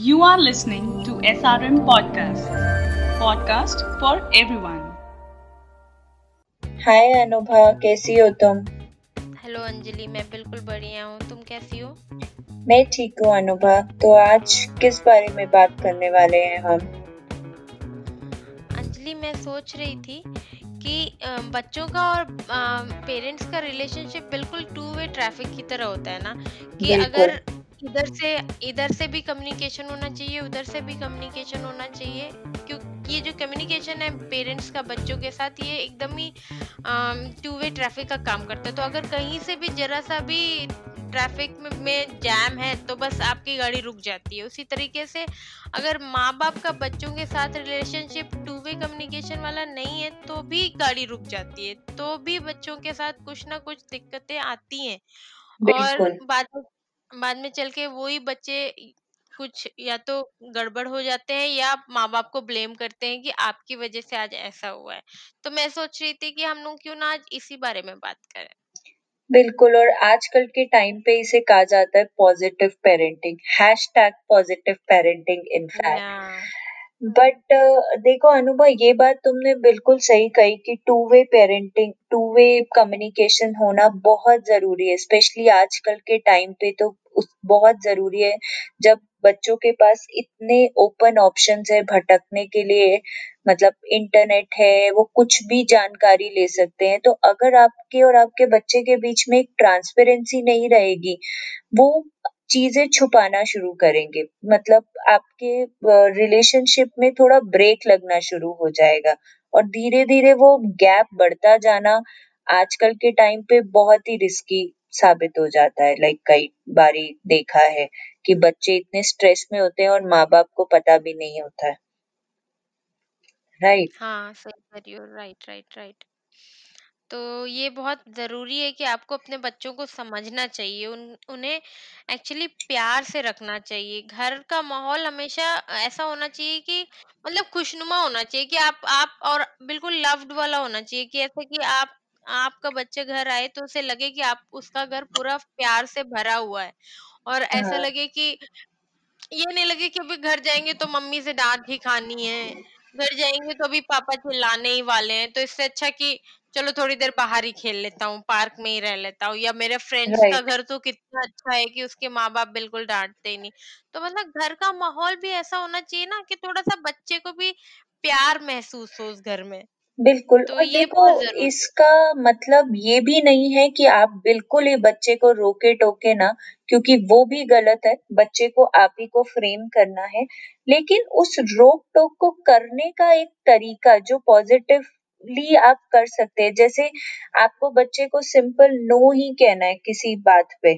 You are listening to SRM podcast for everyone. हाय अनुभा, कैसी हो तुम? हेलो अंजलि, मैं बिल्कुल बढ़िया हूँ, तुम कैसी हो? मैं ठीक हूँ अनुभा। तो आज किस बारे में बात करने वाले हैं हम? अंजलि, मैं सोच रही थी कि बच्चों का और पेरेंट्स का रिलेशनशिप बिल्कुल टू वे ट्रैफिक की तरह होता है ना, कि अगर इधर से भी कम्युनिकेशन होना चाहिए, उधर से भी कम्युनिकेशन होना चाहिए, क्योंकि ये जो कम्युनिकेशन है पेरेंट्स का बच्चों के साथ, ये एकदम ही टू वे ट्रैफिक का काम करता है। तो अगर कहीं से भी जरा सा भी ट्रैफिक में जैम है तो बस आपकी गाड़ी रुक जाती है। उसी तरीके से अगर माँ बाप का बच्चों के साथ रिलेशनशिप टू वे कम्युनिकेशन वाला नहीं है तो भी गाड़ी रुक जाती है, तो भी बच्चों के साथ कुछ ना कुछ दिक्कतें आती हैं और बाद में चल के वही बच्चे कुछ या तो गड़बड़ हो जाते हैं या माँ बाप को ब्लेम करते हैं कि आपकी वजह से आज ऐसा हुआ है। तो मैं सोच रही थी कि हम लोग क्यों ना आज इसी बारे में बात करें। बिल्कुल, और आजकल के टाइम पे इसे कहा जाता है positive parenting, hashtag positive parenting in fact. But देखो अनुभा, ये बात तुमने बिल्कुल सही कही कि टू वे कम्युनिकेशन होना बहुत जरूरी है, स्पेशली आजकल के टाइम पे तो बहुत जरूरी है, जब बच्चों के पास इतने ओपन ऑप्शंस है भटकने के लिए, मतलब इंटरनेट है, वो कुछ भी जानकारी ले सकते हैं। तो अगर आपके और आपके बच्चे के बीच में एक ट्रांसपेरेंसी नहीं रहेगी, वो चीजें छुपाना शुरू करेंगे, मतलब आपके रिलेशनशिप में थोड़ा ब्रेक लगना शुरू हो जाएगा और धीरे धीरे वो गैप बढ़ता जाना आजकल के टाइम पे बहुत ही रिस्की साबित हो जाता है। लाइक कई बारी देखा है कि बच्चे इतने स्ट्रेस में होते हैं और माँ बाप को पता भी नहीं होता है। राइट? हाँ, सही कह रही हो। राइट। तो ये बहुत ज़रूरी है कि आपको अपने बच्चों को समझना चाहिए, उन्हें एक्चुअली प्यार से रखना चाहिए। घर का माहौल हमेशा ऐसा होना चाहिए कि मतलब खुशनुमा होना चाहिए, कि आप और बिल्कुल लव्ड वाला होना चाहिए, कि ऐसा कि आपका बच्चा घर आए तो उसे लगे कि आप उसका घर पूरा प्यार से भरा हुआ है, और ऐसा लगे कि ये नहीं लगे कि अभी घर जाएंगे तो मम्मी से डांट ही खानी है, घर जाएंगे तो अभी पापा चिल्लाने ही वाले हैं, तो इससे अच्छा कि चलो थोड़ी देर बाहर ही खेल लेता हूँ, पार्क में ही रह लेता हूँ, या मेरे फ्रेंड्स का घर तो कितना अच्छा है कि उसके माँ बाप बिल्कुल डांटते ही नहीं। तो मतलब घर का माहौल भी ऐसा होना चाहिए ना कि थोड़ा सा बच्चे को भी प्यार महसूस हो उस घर में। बिल्कुल। तो और ये देखो, इसका मतलब ये भी नहीं है कि आप बिल्कुल ही बच्चे को रोके टोके ना, क्योंकि वो भी गलत है, बच्चे को आप ही को फ्रेम करना है, लेकिन उस रोक टोक को करने का एक तरीका जो पॉजिटिव आप कर सकते हैं, जैसे आपको बच्चे को सिंपल नो ही कहना है किसी बात पे,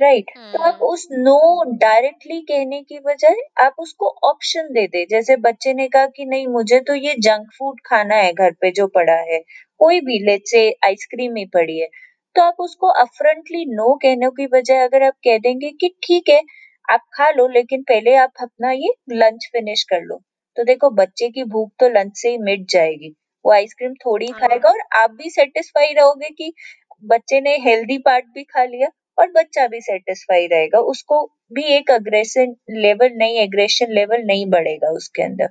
राइट? तो आप उस नो डायरेक्टली कहने की बजाय आप उसको ऑप्शन दे दे। जैसे बच्चे ने कहा कि नहीं, मुझे तो ये जंक फूड खाना है घर पे जो पड़ा है, कोई भी, लेट्स से आइसक्रीम ही पड़ी है, तो आप उसको अफ्रंटली नो कहने की बजाय अगर आप कह देंगे कि ठीक है आप खा लो, लेकिन पहले आप अपना ये लंच फिनिश कर लो, तो देखो बच्चे की भूख तो लंच से ही मिट जाएगी, वो आइसक्रीम थोड़ी खाएगा और आप भी सेटिस्फाई रहोगे कि बच्चे ने हेल्दी पार्ट भी खा लिया और बच्चा भी सेटिस्फाई रहेगा, उसको भी एक एग्रेशन लेवल नहीं बढ़ेगा उसके अंदर।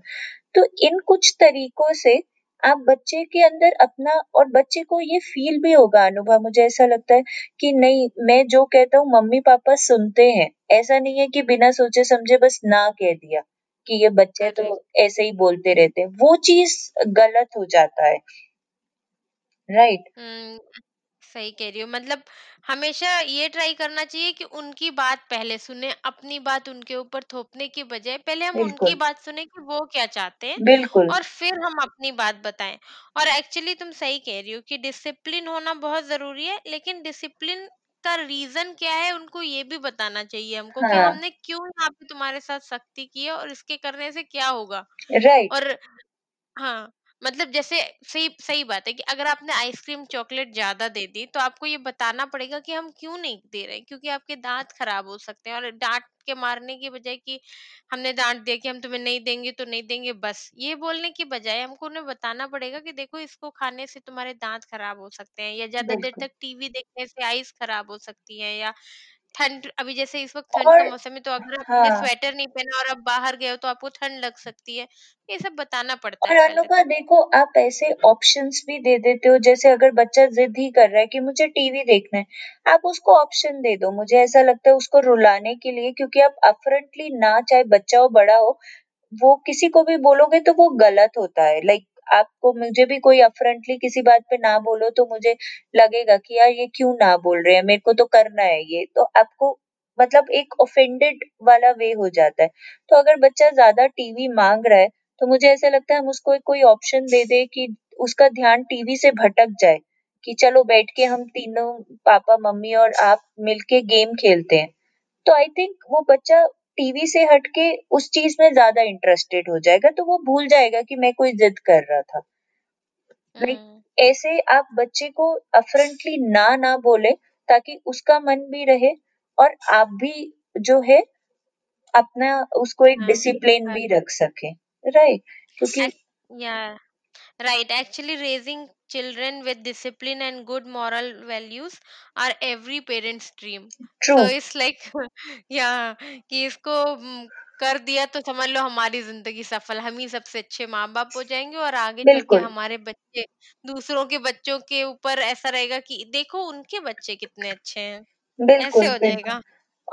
तो इन कुछ तरीकों से आप बच्चे के अंदर अपना, और बच्चे को ये फील भी होगा अनुभव, मुझे ऐसा लगता है कि नहीं, मैं जो कहता हूँ मम्मी पापा सुनते हैं, ऐसा नहीं है कि बिना सोचे समझे बस ना कह दिया कि ये बच्चे तो ऐसे ही बोलते रहते हैं, वो चीज गलत हो जाता है। राइट? सही कह रही हो। मतलब हमेशा ये ट्राई करना चाहिए कि उनकी बात पहले सुने, अपनी बात उनके ऊपर थोपने की बजाय पहले हम उनकी बात सुने कि वो क्या चाहते हैं और फिर हम अपनी बात बताएं। और एक्चुअली तुम सही कह रही हो कि डिसिप्लिन होना बहुत जरूरी है, लेकिन डिसिप्लिन का रीजन क्या है उनको ये भी बताना चाहिए हमको कि हमने क्यों यहाँ पे तुम्हारे साथ सख्ती की है और इसके करने से क्या होगा। और हाँ, मतलब जैसे सही बात है कि अगर आपने आइसक्रीम चॉकलेट ज्यादा दे दी तो आपको ये बताना पड़ेगा कि हम क्यों नहीं दे रहे, क्योंकि आपके दांत खराब हो सकते हैं, और डांट के मारने के बजाय कि हमने डांट दिया कि हम तुम्हें नहीं देंगे तो नहीं देंगे, बस ये बोलने की बजाय हमको उन्हें बताना पड़ेगा कि देखो इसको खाने से तुम्हारे दांत खराब हो सकते हैं, या ज्यादा देर तक टीवी देखने से आईज खराब हो सकती है, या ठंड, अभी जैसे इस वक्त ठंड का और मौसम है, तो अगर आपने हाँ स्वेटर नहीं पहना और आप बाहर गए हो तो आपको ठंड लग सकती है, ये सब बताना पड़ता और है पहले अनुपा तो। देखो, आप ऐसे ऑप्शंस भी दे देते हो। जैसे अगर बच्चा जिद ही कर रहा है कि मुझे टीवी देखना है, आप उसको ऑप्शन दे दो। मुझे ऐसा लगता है उसको रुलाने के लिए, क्योंकि आप अफरेंटली ना, चाहे बच्चा हो बड़ा हो, वो किसी को भी बोलोगे तो वो गलत होता है। लाइक आपको, मुझे भी कोई अफरेंटली किसी बात पे ना बोलो तो मुझे लगेगा कि यार ये क्यों ना बोल रहे हैं, मेरे को तो करना है ये। तो आपको मतलब एक ऑफेंडेड वाला वे हो जाता है। तो अगर बच्चा ज्यादा टीवी मांग रहा है तो मुझे ऐसा लगता है हम उसको कोई ऑप्शन दे दे कि उसका ध्यान टीवी से भटक जाए, कि चलो बैठ के हम तीनों, पापा मम्मी और आप मिलके गेम खेलते हैं। तो आई थिंक वो बच्चा टीवी से हटके उस चीज में ज्यादा इंटरेस्टेड हो जाएगा, तो वो भूल जाएगा कि मैं कोई जिद कर रहा था। लाइक हम्म, ऐसे आप बच्चे को अफरेंटली ना ना बोले, ताकि उसका मन भी रहे और आप भी जो है अपना उसको एक हाँ डिसिप्लिन भी रख सके, राइट? क्योंकि या Right. Actually, raising children with discipline and good moral values are every parent's dream. True So it's like, yeah, कि इसको कर दिया तो समझ लो हमारी जिंदगी सफल, हम ही सबसे अच्छे माँ बाप हो जाएंगे, और आगे चल के बिल्कुल हमारे बच्चे दूसरों के बच्चों के ऊपर ऐसा रहेगा कि देखो उनके बच्चे कितने अच्छे हैं, ऐसे बिल्कुल हो बिल्कुल। जाएगा।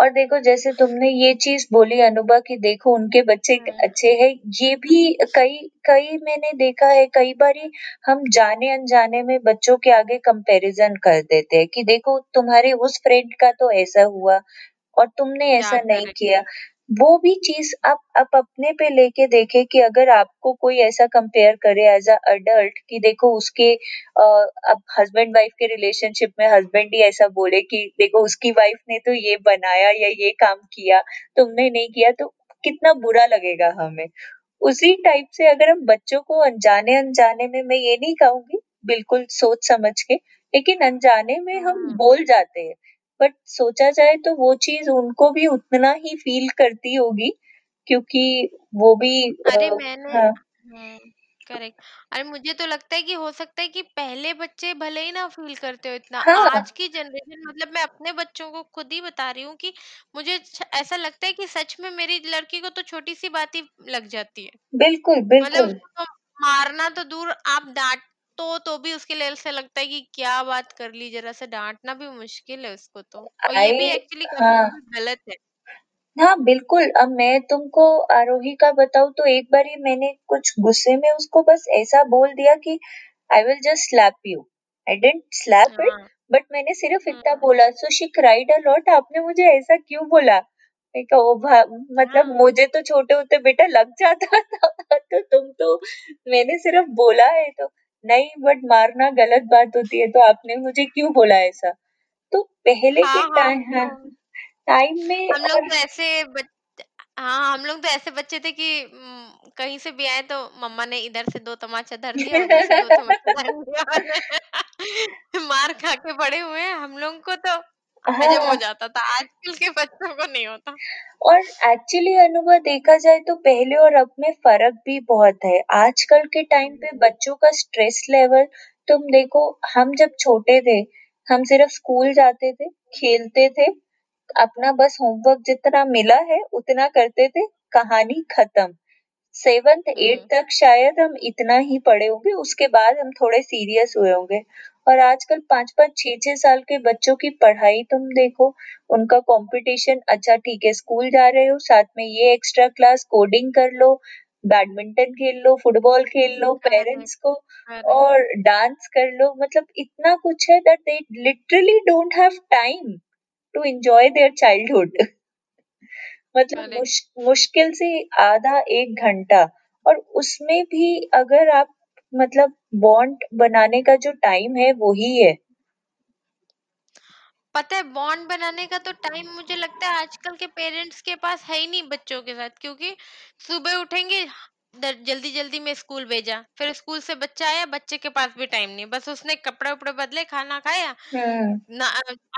और देखो, जैसे तुमने ये चीज बोली अनुबा कि देखो उनके बच्चे हम्म अच्छे हैं, ये भी कई कई मैंने देखा है। कई बारी हम जाने अनजाने में बच्चों के आगे कंपैरिजन कर देते हैं कि देखो तुम्हारे उस फ्रेंड का तो ऐसा हुआ और तुमने या ऐसा नहीं करेक्ट किया। वो भी चीज आप अपने पे लेके देखे कि अगर आपको कोई ऐसा कंपेयर करे एज अ अडल्ट कि देखो उसके अब हस्बैंड वाइफ के रिलेशनशिप में हस्बैंड ही ऐसा बोले कि देखो उसकी वाइफ ने तो ये बनाया या ये काम किया, तुमने नहीं किया, तो कितना बुरा लगेगा हमें। उसी टाइप से अगर हम बच्चों को अनजाने अनजाने में, मैं ये नहीं कहूंगी बिल्कुल सोच समझ के, लेकिन अनजाने में हम हम्म बोल जाते हैं, बट सोचा जाए तो वो चीज उनको भी उतना ही फील करती होगी, क्योंकि वो भी अरे मैंने हाँ हम्म करेक्ट अरे मुझे तो लगता है कि हो सकता है कि पहले बच्चे भले ही ना फील करते हो इतना, हाँ आज की जनरेशन, मतलब मैं अपने बच्चों को खुद ही बता रही हूँ कि मुझे ऐसा लगता है कि सच में मेरी लड़की को तो छोटी सी बात ही लग जाती है, बिल्कुल मतलब बिल्कुल उसको तो मारना तो दूर, आप डांट तो भी उसके लिए ऐसा लगता है कि क्या बात कर ली, जरा सा डांटना भी मुश्किल है उसको तो, और ये भी आई एक्चुअली कभी हाँ कभी गलत है। हाँ बिल्कुल। अब मैं तुमको आरोही का बताऊं तो एक बार ही मैंने कुछ गुस्से में उसको बस ऐसा बोल दिया कि I will just slap you. I didn't slap it, हाँ बट मैंने सिर्फ इतना हम्म बोला। So she cried a lot, आपने मुझे ऐसा क्यों बोला? मैं कहा, "ओ मतलब हाँ मुझे तो छोटे होते बेटा लग जाता था तो तुम तो, मैंने सिर्फ बोला है तो नहीं, बट मारना गलत बात होती है, तो आपने मुझे क्यों बोला ऐसा?" तो पहले के हाँ हाँ टाइम हाँ हाँ। टाइम में हम लोग और तो ऐसे हम लोग तो ऐसे बच्चे थे कि कहीं से भी आए तो मम्मा ने इधर से दो तमाचा धर दिया, उधर से दो तमाचा धर दिया मार खा के बड़े हुए हैं, हम लोग को तो हजम हो हाँ, जाता था, आजकल के बच्चों को नहीं होता। और एक्चुअली अनुभव देखा जाए तो पहले और अब में फर्क भी बहुत है। आजकल के टाइम पे हम्म, बच्चों का स्ट्रेस लेवल तुम देखो, हम जब छोटे थे हम सिर्फ स्कूल जाते थे, खेलते थे, अपना बस होमवर्क जितना मिला है उतना करते थे, कहानी खत्म। 7th 8 हम्म, तक शायद हम इतना ही पढ़े होंगे, उसके बाद हम थोड़े सीरियस हुए होंगे। और आजकल 5 5 6 6 साल के बच्चों की पढ़ाई तुम देखो, उनका कंपटीशन। अच्छा ठीक है स्कूल जा रहे हो, साथ में ये एक्स्ट्रा क्लास, कोडिंग कर लो, बैडमिंटन खेल लो, फुटबॉल खेल लो करेक्ट पेरेंट्स को, करेक्ट और डांस कर लो, मतलब इतना कुछ है that they literally don't have time to enjoy their childhood मतलब करेक्ट मुश्किल से आधा 1 घंटा। और उसमें भी अगर आप मतलब बॉन्ड बनाने का जो टाइम है वो ही है। पता है बॉन्ड बनाने का तो टाइम मुझे लगता है आजकल के पेरेंट्स के पास है ही नहीं बच्चों के साथ, क्योंकि सुबह उठेंगे, जल्दी जल्दी में स्कूल भेजा, फिर स्कूल से बच्चा आया, बच्चे के पास भी टाइम नहीं, बस उसने कपड़े उपड़े बदले, खाना खाया हम्म ना,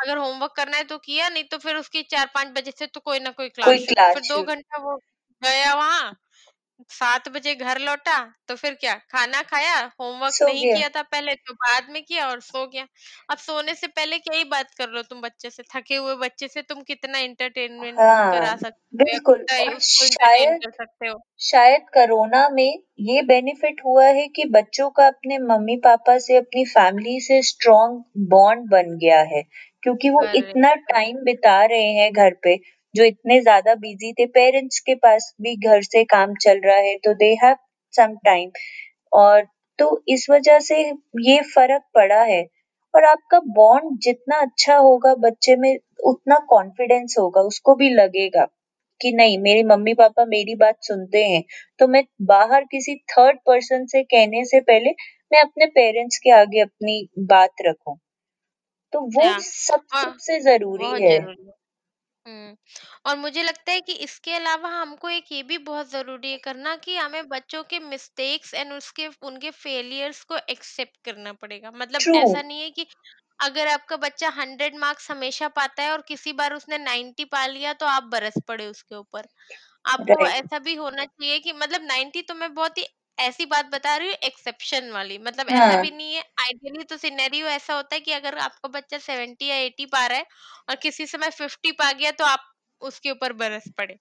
अगर होमवर्क करना है तो किया, नहीं तो फिर उसकी 4-5 बजे से तो कोई ना कोई कोई क्लास, क्लास फिर दो शुरू। घंटा वो गया वहां, 7 बजे घर लौटा तो फिर क्या, खाना खाया, होमवर्क सो नहीं गया। किया था पहले तो बाद में किया और सो गया। अब सोने से पहले क्या ही बात कर लो तुम बच्चे से, थके हुए बच्चे से तुम कितना एंटरटेनमेंट करा सकते हो, बिल्कुल। शायद कर सकते हो। शायद कोरोना में ये बेनिफिट हुआ है कि बच्चों का अपने मम्मी पापा से, अपनी फैमिली से स्ट्रॉन्ग बॉन्ड बन गया है, क्योंकि वो इतना टाइम बिता रहे हैं घर पे। जो इतने ज्यादा बिजी थे, पेरेंट्स के पास भी घर से काम चल रहा है तो दे हैव सम टाइम, और तो इस वजह से ये फर्क पड़ा है। और आपका बॉन्ड जितना अच्छा होगा बच्चे में, उतना कॉन्फिडेंस होगा, उसको भी लगेगा कि नहीं मेरे मम्मी पापा मेरी बात सुनते हैं, तो मैं बाहर किसी थर्ड पर्सन से कहने से पहले मैं अपने पेरेंट्स के आगे अपनी बात रखूं, तो वो सबसे जरूरी है। और मुझे लगता है कि इसके अलावा हमको एक ये भी बहुत जरूरी है करना कि हमें बच्चों के मिस्टेक्स एंड उसके उनके फेलियर्स को एक्सेप्ट करना पड़ेगा। मतलब ऐसा नहीं है कि अगर आपका बच्चा 100 मार्क्स हमेशा पाता है और किसी बार उसने 90 पा लिया तो आप बरस पड़े उसके ऊपर। आपको ऐसा भी होना चाहिए कि मतलब 90 तो मैं बहुत ही ऐसी बात बता रही हूँ एक्सेप्शन वाली, मतलब ऐसा भी नहीं है। आइडियली तो सिनेरियो ऐसा होता है कि अगर आपका बच्चा 70 या 80 पा रहा है और किसी समय 50 पा गया तो आप उसके ऊपर बरस पड़े,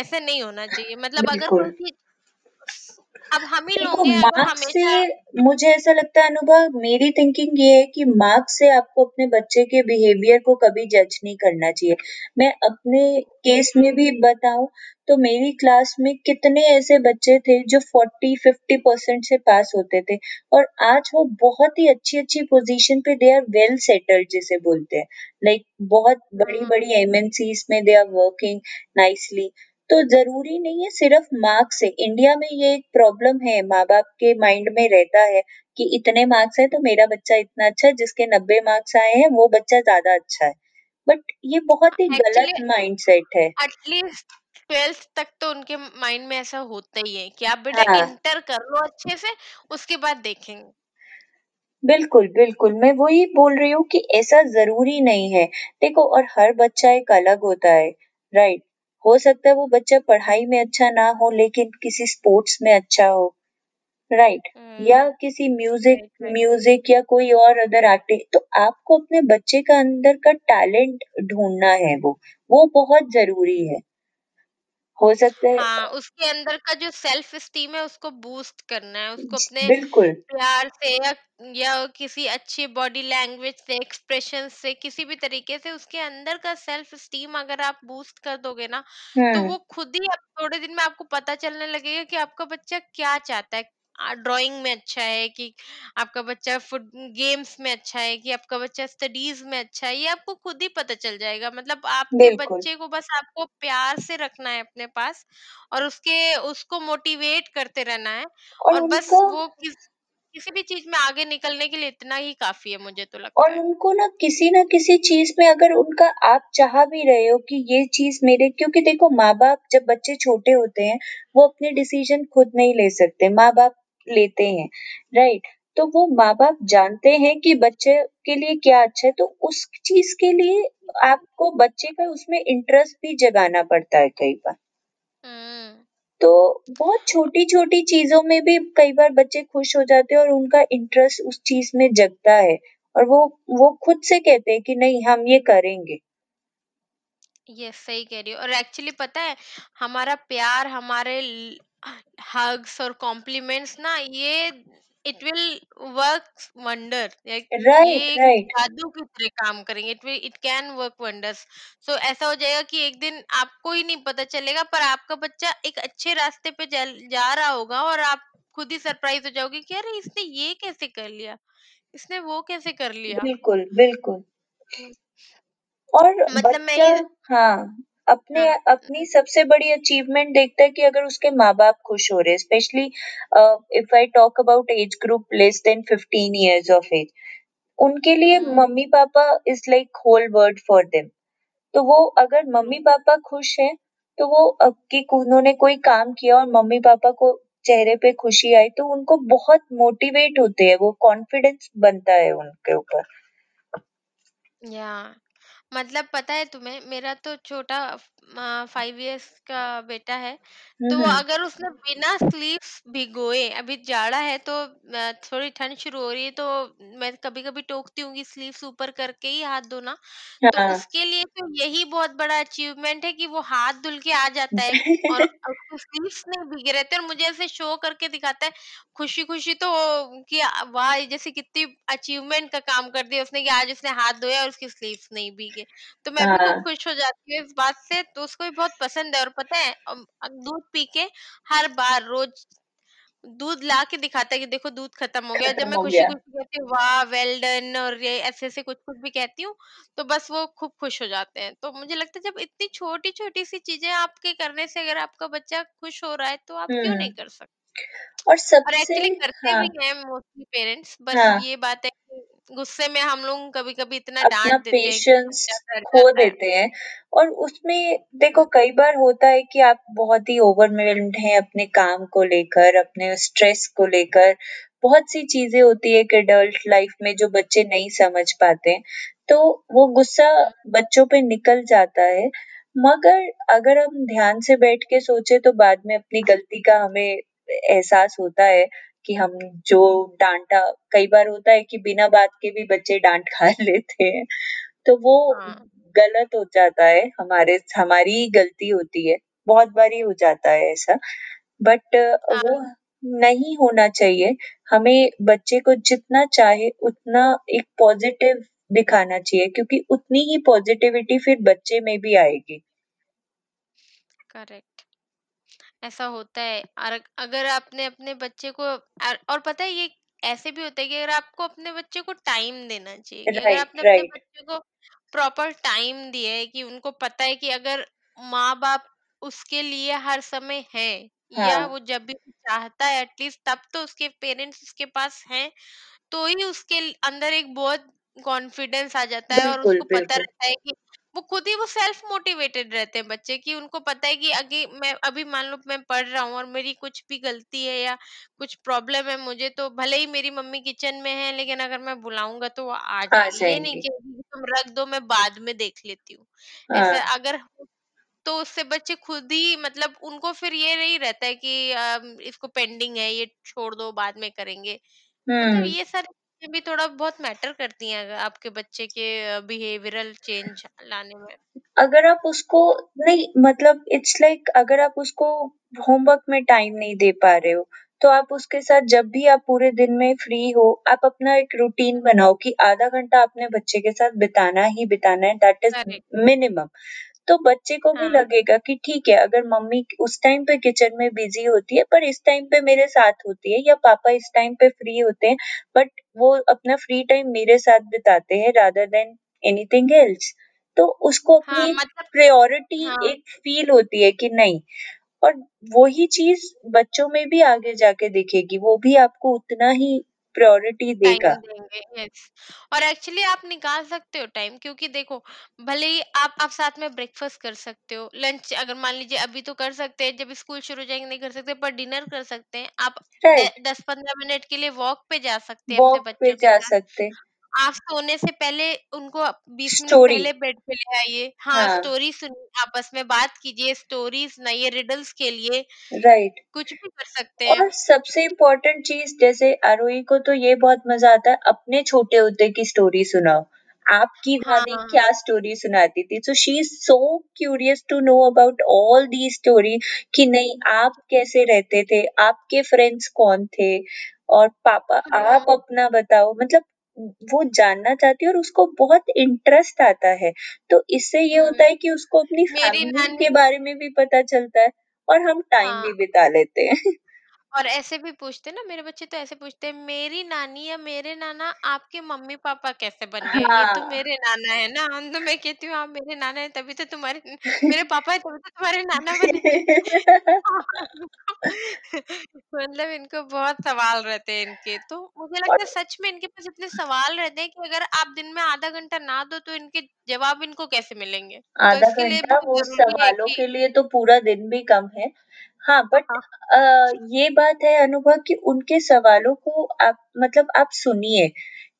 ऐसा नहीं होना चाहिए। मतलब अगर कोई चीज अब हम ही लोग हमेशा, मुझे ऐसा लगता है अनुभा, मेरी थिंकिंग ये है कि मार्क्स से आपको अपने बच्चे के बिहेवियर को कभी जज नहीं करना चाहिए। मैं अपने केस में भी बताऊं तो मेरी क्लास में कितने ऐसे बच्चे थे जो 40-50% से पास होते थे, और आज वो बहुत ही अच्छी अच्छी पोजीशन पे, दे आर वेल सेटल्ड जिसे बोलते हैं, लाइक बहुत बड़ी बड़ी MNCs में दे आर वर्किंग नाइसली। तो जरूरी नहीं है सिर्फ मार्क्स से। इंडिया में ये एक प्रॉब्लम है, माँ बाप के माइंड में रहता है कि इतने मार्क्स है तो मेरा बच्चा इतना अच्छा है, जिसके 90 मार्क्स आए हैं वो बच्चा ज्यादा अच्छा है, बट ये बहुत ही गलत माइंडसेट है। एटलीस्ट 12th तक तो उनके माइंड में ऐसा होता ही है कि आप बेटा इंटर कर लो अच्छे से, उसके बाद देखेंगे। बिल्कुल बिल्कुल, मैं वही बोल रही हूँ कि ऐसा जरूरी नहीं है। देखो, और हर बच्चा एक अलग होता है, राइट। हो सकता है वो बच्चा पढ़ाई में अच्छा ना हो लेकिन किसी स्पोर्ट्स में अच्छा हो, राइट, या किसी म्यूजिक या कोई और अदर एक्टिव। तो आपको अपने बच्चे का अंदर का टैलेंट ढूंढना है, वो बहुत जरूरी है। हो सकता है उसके अंदर का जो सेल्फ स्टीम है उसको बूस्ट करना है, उसको अपने प्यार से या किसी अच्छी बॉडी लैंग्वेज से, एक्सप्रेशन से, किसी भी तरीके से उसके अंदर का सेल्फ स्टीम अगर आप बूस्ट कर दोगे ना तो वो खुद ही आप थोड़े दिन में आपको पता चलने लगेगा कि आपका बच्चा क्या चाहता है। ड्राइंग में अच्छा है कि आपका बच्चा, गेम्स में अच्छा है कि आपका बच्चा, स्टडीज में अच्छा है, ये आपको खुद ही पता चल जाएगा। मतलब आपके बच्चे को बस आपको प्यार से रखना है अपने पास और उसको मोटिवेट करते रहना है, और बस वो किसी भी चीज में आगे निकलने के लिए इतना ही काफी है, मुझे तो लगता है। और उनको ना किसी चीज में अगर उनका आप चाह भी रहे हो कि ये चीज मेरे, क्योंकि देखो माँ बाप जब बच्चे छोटे होते हैं वो अपने डिसीजन खुद नहीं ले सकते, माँ बाप लेते हैं, राइट। तो वो माँ बाप जानते हैं कि बच्चे के लिए क्या अच्छा है, तो उस चीज के लिए आपको बच्चे का उसमें इंटरेस्ट भी जगाना पड़ता है कई बार। तो बहुत छोटी छोटी चीजों में भी कई बार बच्चे खुश हो जाते हैं और उनका इंटरेस्ट उस चीज में जगता है, और वो खुद से कहते हैं कि नहीं हम ये करेंगे। ये सही कह रही हो। और एक्चुअली पता है हमारा प्यार, हमारे हग्स और कॉम्प्लीमेंट्स ना, ये इट विल वर्क वंडर, जादू की तरह काम करेंगे। It can work wonders. So ऐसा हो जाएगा कि एक दिन आपको ही नहीं पता चलेगा पर आपका बच्चा एक अच्छे रास्ते पे जा रहा होगा और आप खुद ही सरप्राइज हो जाओगे कि अरे इसने ये कैसे कर लिया, इसने वो कैसे कर लिया। बिल्कुल बिल्कुल। और मतलब अपनी सबसे बड़ी अचीवमेंट देखता है कि अगर उसके माँ बाप खुश हो रहे, specially if I talk about age group less than 15 years of age, उनके लिए mummy papa is like whole world for them. तो वो अगर मम्मी पापा खुश हैं तो वो कि उन्होंने कोई काम किया और मम्मी पापा को चेहरे पे खुशी आई तो उनको बहुत मोटिवेट होते हैं, वो कॉन्फिडेंस बनता है उनके ऊपर। मतलब पता है तुम्हें, मेरा तो छोटा 5 इयर्स का बेटा है, तो हम्म अगर उसने बिना स्लीव्स भिगोए, अभी जाड़ा है तो थोड़ी ठंड शुरू हो रही है, तो मैं कभी कभी टोकती हूँ कि स्लीव्स ऊपर करके ही हाथ धोना, तो हाँ उसके लिए तो यही बहुत बड़ा अचीवमेंट है कि वो हाथ धुल के आ जाता है और उसके स्लीव्स नहीं भीगे रहते, और मुझे ऐसे शो करके दिखाता है खुशी खुशी, तो कि वाह ये जैसे कितनी अचीवमेंट का काम कर दिया उसने, कि आज उसने हाथ धोया और उसकी स्लीव्स नहीं भीगे, तो मैं भी खूब हाँ खुश हो जाती हूँ इस बात से, तो उसको भी बहुत पसंद है। और पता है दूध पी के हर बार रोज दूध ला के दिखाता है कि देखो दूध खत्म हो गया, और जब खत्म मैं हो खुशी गया। खुशी कहती हूँ वाह वेल डन, और ये ऐसे ऐसे कुछ कुछ भी कहती हूँ, तो बस वो खूब खुश हो जाते हैं। तो मुझे लगता है जब इतनी छोटी छोटी सी चीजें आपके करने से अगर आपका बच्चा खुश हो रहा है, तो आप क्यों हम्म नहीं कर सकते, और और सबसे एक्चुअली करते हाँ भी हैं मोस्टली पेरेंट्स, बस हाँ ये बात है कि गुस्से में हम लोग कभी कभी इतना अपना डांट देते हैं कि पेशेंस बच्चा डर खो जाता है। देते हैं। और उसमें देखो कई बार होता है कि आप बहुत ही ओवरवेल्म्ड हैं अपने काम को लेकर, अपने स्ट्रेस को लेकर, बहुत सी चीजें होती है कि अडल्ट लाइफ में जो बच्चे नहीं समझ पाते हैं, तो वो गुस्सा हम्म, बच्चों पे निकल जाता है। मगर अगर हम ध्यान से बैठ के सोचे तो बाद में अपनी गलती का हमें एहसास होता है कि हम जो डांटा, कई बार होता है कि बिना बात के भी बच्चे डांट खा लेते हैं, तो वो हाँ गलत हो जाता है, हमारे हमारी ही गलती होती है, बहुत बार ही हो जाता है ऐसा। बट हाँ वो नहीं होना चाहिए। हमें बच्चे को जितना चाहे उतना एक पॉजिटिव दिखाना चाहिए, क्योंकि उतनी ही पॉजिटिविटी फिर बच्चे में भी आएगी। करेक्ट, ऐसा होता है। और अगर आपने अपने बच्चे को और पता है ये ऐसे भी होता है कि अगर आपको अपने बच्चे को टाइम देना चाहिए, कि अगर राइट आपने अपने राइट बच्चे को प्रॉपर टाइम दिया है, कि उनको पता है कि अगर माँ बाप उसके लिए हर समय है, या हाँ वो जब भी चाहता है एटलीस्ट तब तो उसके पेरेंट्स उसके पास हैं, तो ही उसके अंदर एक बहुत कॉन्फिडेंस आ जाता है, और बिल्कुल उसको पता बिल्कुल रहता है कि वो खुद ही वो सेल्फ मोटिवेटेड रहते हैं बच्चे, कि उनको पता है कि अगे मैं अभी मान लो मैं पढ़ रहा हूँ और मेरी कुछ भी गलती है या कुछ प्रॉब्लम है मुझे, तो भले ही मेरी मम्मी किचन में है, लेकिन अगर मैं बुलाऊंगा तो वो आ आ जाएगी, ये नहीं जाएंगे। कि तुम रख दो मैं बाद में देख लेती हूँ, ऐसा हाँ अगर तो उससे बच्चे खुद ही मतलब उनको फिर ये नहीं रहता है कि इसको पेंडिंग है ये छोड़ दो बाद में करेंगे, मतलब हम्म ये सारी चीजें भी थोड़ा बहुत मैटर करती हैं आपके बच्चे के बिहेवियरल चेंज लाने में। अगर आप उसको नहीं, मतलब इट्स लाइक अगर आप उसको होमवर्क में टाइम नहीं दे पा रहे हो, तो आप उसके साथ जब भी आप पूरे दिन में फ्री हो, आप अपना एक रूटीन बनाओ कि आधा घंटा आपने बच्चे के साथ बिताना ही बिताना है, दैट इज करेक्ट, मिनिमम। तो बच्चे को भी हाँ लगेगा कि ठीक है, अगर मम्मी उस टाइम पे किचन में बिजी होती है पर इस टाइम पे मेरे साथ होती है, या पापा इस टाइम पे फ्री होते हैं बट वो अपना फ्री टाइम मेरे साथ बिताते हैं रादर देन एनीथिंग एल्स, तो उसको हाँ अपनी एक मतलब प्रायोरिटी हाँ एक फील होती है कि नहीं। और वही चीज बच्चों में भी आगे जाके दिखेगी, वो भी आपको उतना ही प्रायोरिटी टाइम देगा। देंगे, यस। और एक्चुअली आप निकाल सकते हो टाइम, क्योंकि देखो भले ही आप साथ में ब्रेकफास्ट कर सकते हो, लंच अगर मान लीजिए अभी तो कर सकते हैं, जब स्कूल शुरू हो जाएंगे नहीं कर सकते, पर डिनर कर सकते हैं, आप राइट, 10-15 मिनट के लिए वॉक पे जा सकते हैं अपने वॉक पे बच्चों के जा साथ, सकते, आप सोने से पहले उनको 20 मिनट स्टोरी। पहले बेड पे ले आइए, हाँ हाँ स्टोरी सुनिए, आपस में बात कीजिए, स्टोरीज सुनाइए, रिडल्स खेलिए, राइट। कुछ भी कर सकते हैं। और सबसे इम्पोर्टेंट चीज, जैसे आरोही को तो ये बहुत मजा आता है, अपने छोटे होते की स्टोरी सुनाओ, आपकी हाँ दादी हाँ क्या स्टोरी सुनाती थी, so she is so curious to know about all the story कि नहीं आप कैसे रहते थे, आपके फ्रेंड्स कौन थे, और पापा आप हाँ अपना बताओ, मतलब वो जानना चाहती है और उसको बहुत इंटरेस्ट आता है। तो इससे ये होता है हम्म, कि उसको अपनी मेरी फैमिली नानी, के बारे में भी पता चलता है और हम टाइम भी हाँ, बिता लेते हैं। और ऐसे भी पूछते हैं ना, मेरे बच्चे तो ऐसे पूछते हैं, मेरी नानी या मेरे नाना आपके मम्मी पापा कैसे बन गए, ये तो हाँ मेरे नाना है ना, हम तो, मैं कहती हूँ आप मेरे नाना है तभी तो तुम्हारे मेरे पापा है तभी तो तुम्हारे नाना बने मतलब इनको बहुत सवाल रहते हैं इनके, तो मुझे लगता और है सच में इनके पास इतने सवाल रहते हैं कि अगर आप दिन में आधा घंटा ना दो तो इनके जवाब इनको कैसे मिलेंगे, तो आधा इसके लिए घंटा भी वो जरूरी है सवालों कि के लिए तो पूरा दिन भी कम है। हाँ, बट हाँ ये बात है अनुभव कि उनके सवालों को आप, मतलब आप सुनिए,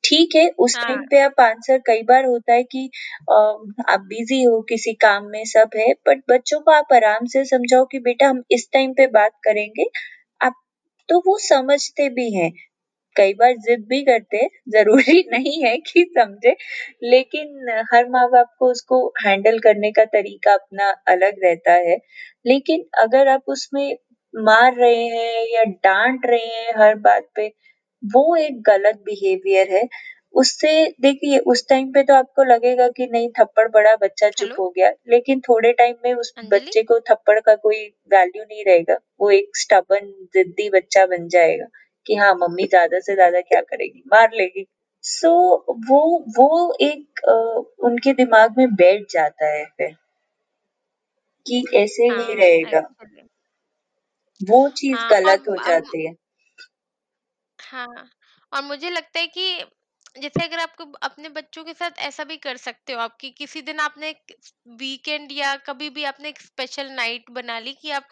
ठीक है, उस टाइम पे आप आंसर, कई बार होता है कि आप बिजी हो किसी काम में, सब है, बट बच्चों को आप आराम से समझाओ कि बेटा हम इस टाइम पे बात करेंगे आप, तो वो समझते भी हैं। कई बार जिद भी करते हैं, जरूरी नहीं है कि समझे, लेकिन हर माँ बाप को उसको हैंडल करने का तरीका अपना अलग रहता है। लेकिन अगर आप उसमें मार रहे हैं या डांट रहे हैं हर बात पे, वो एक गलत बिहेवियर है। उससे देखिए, उस टाइम पे तो आपको लगेगा कि नहीं थप्पड़ पड़ा, बच्चा चुप हो गया, लेकिन थोड़े टाइम में उस बच्चे को थप्पड़ का कोई वैल्यू नहीं रहेगा, वो एक स्टबर्न जिद्दी बच्चा बन जाएगा कि हाँ मम्मी ज्यादा से ज्यादा क्या करेगी, मार लेगी। सो वो एक उनके दिमाग में बैठ जाता है फिर कि ऐसे ही रहेगा, वो चीज गलत हो जाती है। हाँ, और मुझे लगता है कि जैसे अगर आपको अपने बच्चों के साथ ऐसा भी कर सकते हो, आपकी किसी दिन आपने वीकेंड या कभी भी आपने एक स्पेशल नाइट बना ली कि आप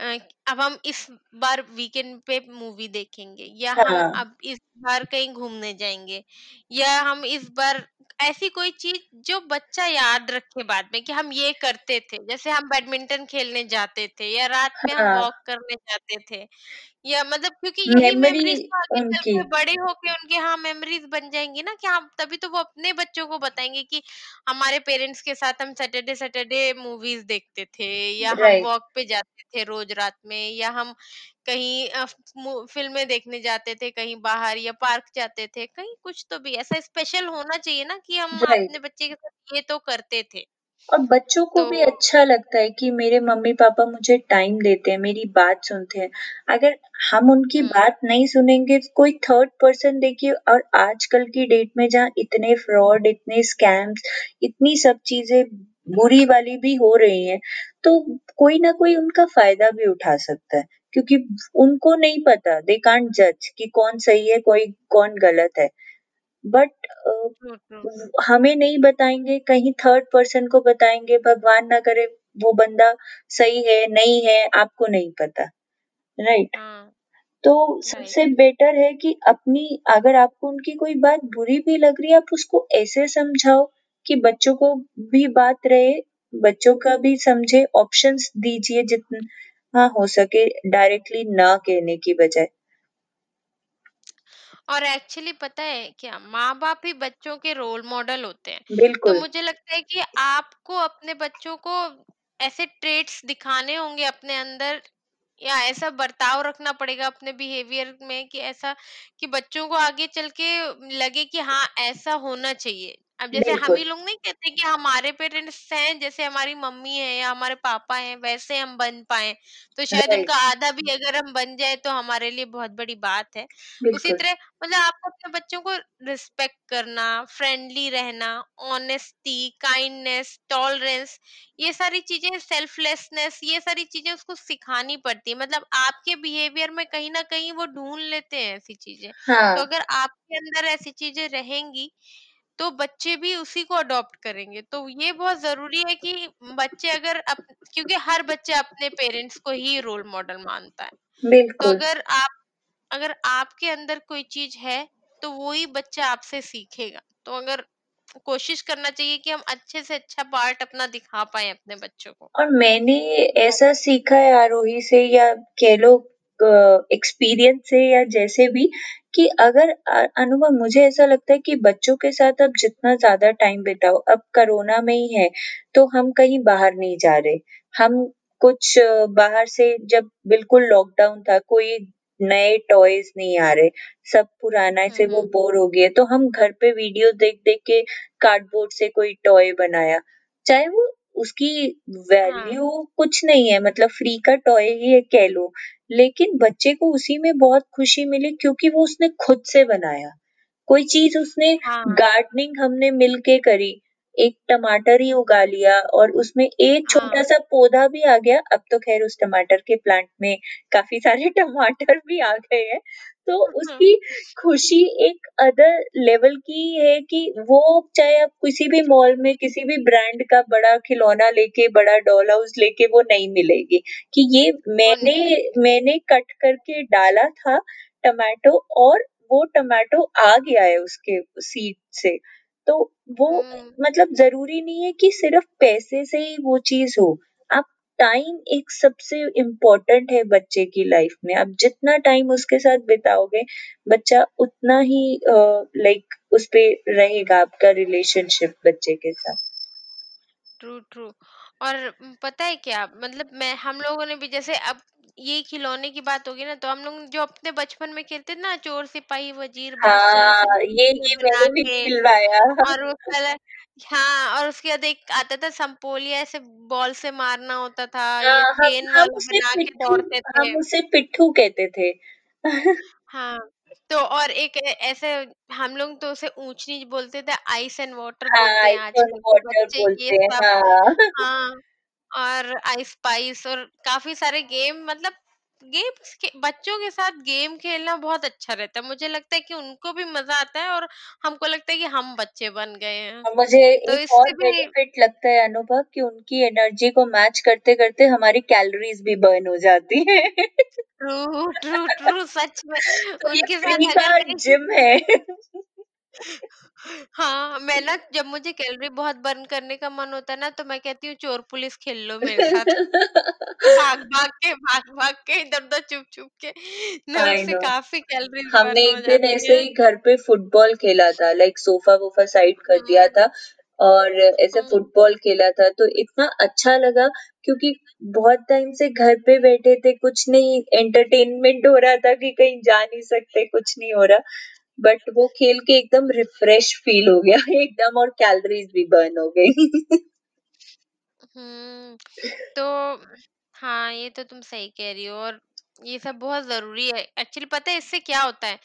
अब हम इस बार वीकेंड पे मूवी देखेंगे, या हम अब इस बार कहीं घूमने जाएंगे, या हम इस बार ऐसी कोई चीज जो बच्चा याद रखे बाद में कि हम ये करते थे, जैसे हम बैडमिंटन खेलने जाते थे या रात में हम वॉक करने जाते थे, या मतलब क्योंकि ये मेमोरीज आगे बड़े होके उनके हाँ मेमोरीज बन जाएंगी ना, कि हम तभी तो वो अपने बच्चों को बताएंगे कि हमारे पेरेंट्स के साथ हम सैटरडे सैटरडे मूवीज देखते थे, या हम वॉक पे जाते थे रोज रात में, या हम कहीं फिल्में देखने जाते थे कहीं बाहर, या पार्क जाते थे कहीं। कुछ तो भी ऐसा स्पेशल होना चाहिए ना कि हम अपने बच्चे के साथ ये तो करते थे। और बच्चों को भी अच्छा लगता है कि मेरे मम्मी पापा मुझे टाइम देते हैं, मेरी बात सुनते हैं। अगर हम उनकी बात नहीं सुनेंगे, कोई थर्ड पर्सन देखिए, और आजकल की डेट में जहाँ इतने फ्रॉड, इतने स्कैम्स, इतनी सब चीजें बुरी वाली भी हो रही है, तो कोई ना कोई उनका फायदा भी उठा सकता है, क्योंकि उनको नहीं पता, दे कांट जज कि कौन सही है कोई कौन गलत है। बट हमें नहीं बताएंगे, कहीं थर्ड पर्सन को बताएंगे, भगवान ना करे वो बंदा सही है नहीं है आपको नहीं पता, राइट? तो सबसे बेटर है कि अपनी, अगर आपको उनकी कोई बात बुरी भी लग रही है, आप उसको ऐसे समझाओ कि बच्चों को भी बात रहे, बच्चों का भी समझे। ऑप्शंस दीजिए जितना हो सके, डायरेक्टली ना कहने की बजाय। और एक्चुअली पता है क्या, माँ बाप ही बच्चों के रोल मॉडल होते हैं, तो मुझे लगता है कि आपको अपने बच्चों को ऐसे ट्रेट्स दिखाने होंगे अपने अंदर, या ऐसा बर्ताव रखना पड़ेगा अपने बिहेवियर में कि ऐसा कि बच्चों को आगे चल के लगे कि हाँ ऐसा होना चाहिए। अब जैसे हम ही लोग नहीं कहते कि हमारे पेरेंट्स हैं जैसे हमारी मम्मी है या हमारे पापा हैं वैसे हम बन पाए, तो शायद उनका आधा भी अगर हम बन जाए तो हमारे लिए बहुत बड़ी बात है। उसी तरह मतलब आपको अपने बच्चों को रिस्पेक्ट करना, फ्रेंडली रहना, ऑनेस्टी, काइंडनेस, टॉलरेंस, ये सारी चीजें, सेल्फलेसनेस, ये सारी चीजें उसको सिखानी पड़ती है। मतलब आपके बिहेवियर में कहीं ना कहीं वो ढूंढ लेते हैं ऐसी चीजें। तो अगर आपके अंदर ऐसी चीजें रहेंगी तो बच्चे भी उसी को अडॉप्ट करेंगे। तो ये बहुत जरूरी है कि बच्चे अगर क्योंकि हर बच्चे अपने पेरेंट्स को ही रोल मॉडल मानता है, तो अगर आपके अंदर कोई चीज है तो वो ही बच्चा आपसे सीखेगा। तो अगर कोशिश करना चाहिए कि हम अच्छे से अच्छा पार्ट अपना दिखा पाए अपने बच्चों को। और मैंने ऐसा सीखा है आरोही से, या कह लो एक्सपीरियंस से, या जैसे भी, कि अगर अनुभव, मुझे ऐसा लगता है कि बच्चों के साथ अब जितना ज्यादा टाइम बिताओ, अब कोरोना में ही है तो हम कहीं बाहर नहीं जा रहे, हम कुछ बाहर से, जब बिल्कुल लॉकडाउन था, कोई नए टॉयज नहीं आ रहे, सब पुराना से वो बोर हो गए, तो हम घर पे वीडियो देख देख के कार्डबोर्ड से कोई टॉय बनाया, चाहे वो उसकी वैल्यू कुछ नहीं है, मतलब फ्री का टॉय ही है कह लो, लेकिन बच्चे को उसी में बहुत खुशी मिली क्योंकि वो उसने खुद से बनाया कोई चीज, उसने गार्डनिंग हमने मिलके करी, एक टमाटर ही उगा लिया और उसमें एक छोटा सा पौधा भी आ गया। अब तो खैर उस टमाटर के प्लांट में काफी सारे टमाटर भी आ गए हैं, तो उसकी खुशी एक अदर लेवल की है कि वो, चाहे आप किसी भी मॉल में किसी भी ब्रांड का बड़ा खिलौना लेके, बड़ा डॉल हाउस लेके, वो नहीं मिलेगी कि ये मैंने कट करके डाला था टमाटो और वो टमाटो आ गया है उसके सीड से, तो वो मतलब जरूरी नहीं है कि सिर्फ पैसे से ही वो चीज हो। आप टाइम एक सबसे इम्पोर्टेंट है बच्चे की लाइफ में, आप जितना टाइम उसके साथ बिताओगे बच्चा उतना ही लाइक उस पे रहेगा आपका रिलेशनशिप बच्चे के साथ। True true. और पता है क्या, मतलब मैं हम लोगों ने भी, जैसे अब ये खिलौने की बात होगी ना, तो हम लोग जो अपने बचपन में खेलते थे ना, चोर सिपाही वजीर बादशाह हाँ ये मैंने भी खिलवाया। और वो कलर, हाँ, और उसके बाद एक आता था संपोलिया, ऐसे बॉल से मारना होता था, ये हाँ, चेन हम वाला उसे बना के पिट्ठू दौड़ते थे। हम उसे पिट्ठू कहते थे। हाँ, तो और एक ऐसे हम लोग तो उसे ऊंच नीच बोलते थे, आइस एंड वाटर बोलते हैं आजकल के वाटर बच्चे ये बोलते हैं। सब। हाँ, और आइस स्पाइस और काफी सारे गेम, मतलब बच्चों के साथ गेम खेलना बहुत अच्छा रहता है। मुझे लगता है कि उनको भी मजा आता है और हमको लगता है कि हम बच्चे बन गए हैं, और मुझे तो एक और इससे भी। बेनिफिट लगता है अनुभव कि उनकी एनर्जी को मैच करते करते हमारी कैलोरीज भी बर्न हो जाती है। ट्रू ट्रू ट्रू, सच में तो ये उनके फ्री साथ का अगर जिम है। हाँ, मैं ना जब मुझे कैलोरी बहुत बर्न करने का मन होता है ना, तो मैं कहती हूँ चोर पुलिस खेल लो मेरे साथ, भाग भाग के इधर उधर छुप छुप के ना, आई उससे नो, काफी कैलोरीज हमने बर्न हो एक दिन जाती ऐसे है। ही घर पे फुटबॉल खेला था, लाइक सोफा वोफा साइड कर दिया हम्म, था और ऐसे हम्म, फुटबॉल खेला था, तो इतना अच्छा लगा क्योंकि बहुत टाइम से घर पे बैठे थे, कुछ नहीं एंटरटेनमेंट हो रहा था कि कहीं जा नहीं सकते, कुछ नहीं हो रहा, बट वो खेल के एकदम रिफ्रेश फील हो गया एकदम, और कैलोरीज भी बर्न हो गई। हम्म, तो हाँ, ये तो तुम सही कह रही हो और ये सब बहुत जरूरी है एक्चुअली। पता है इससे क्या होता है,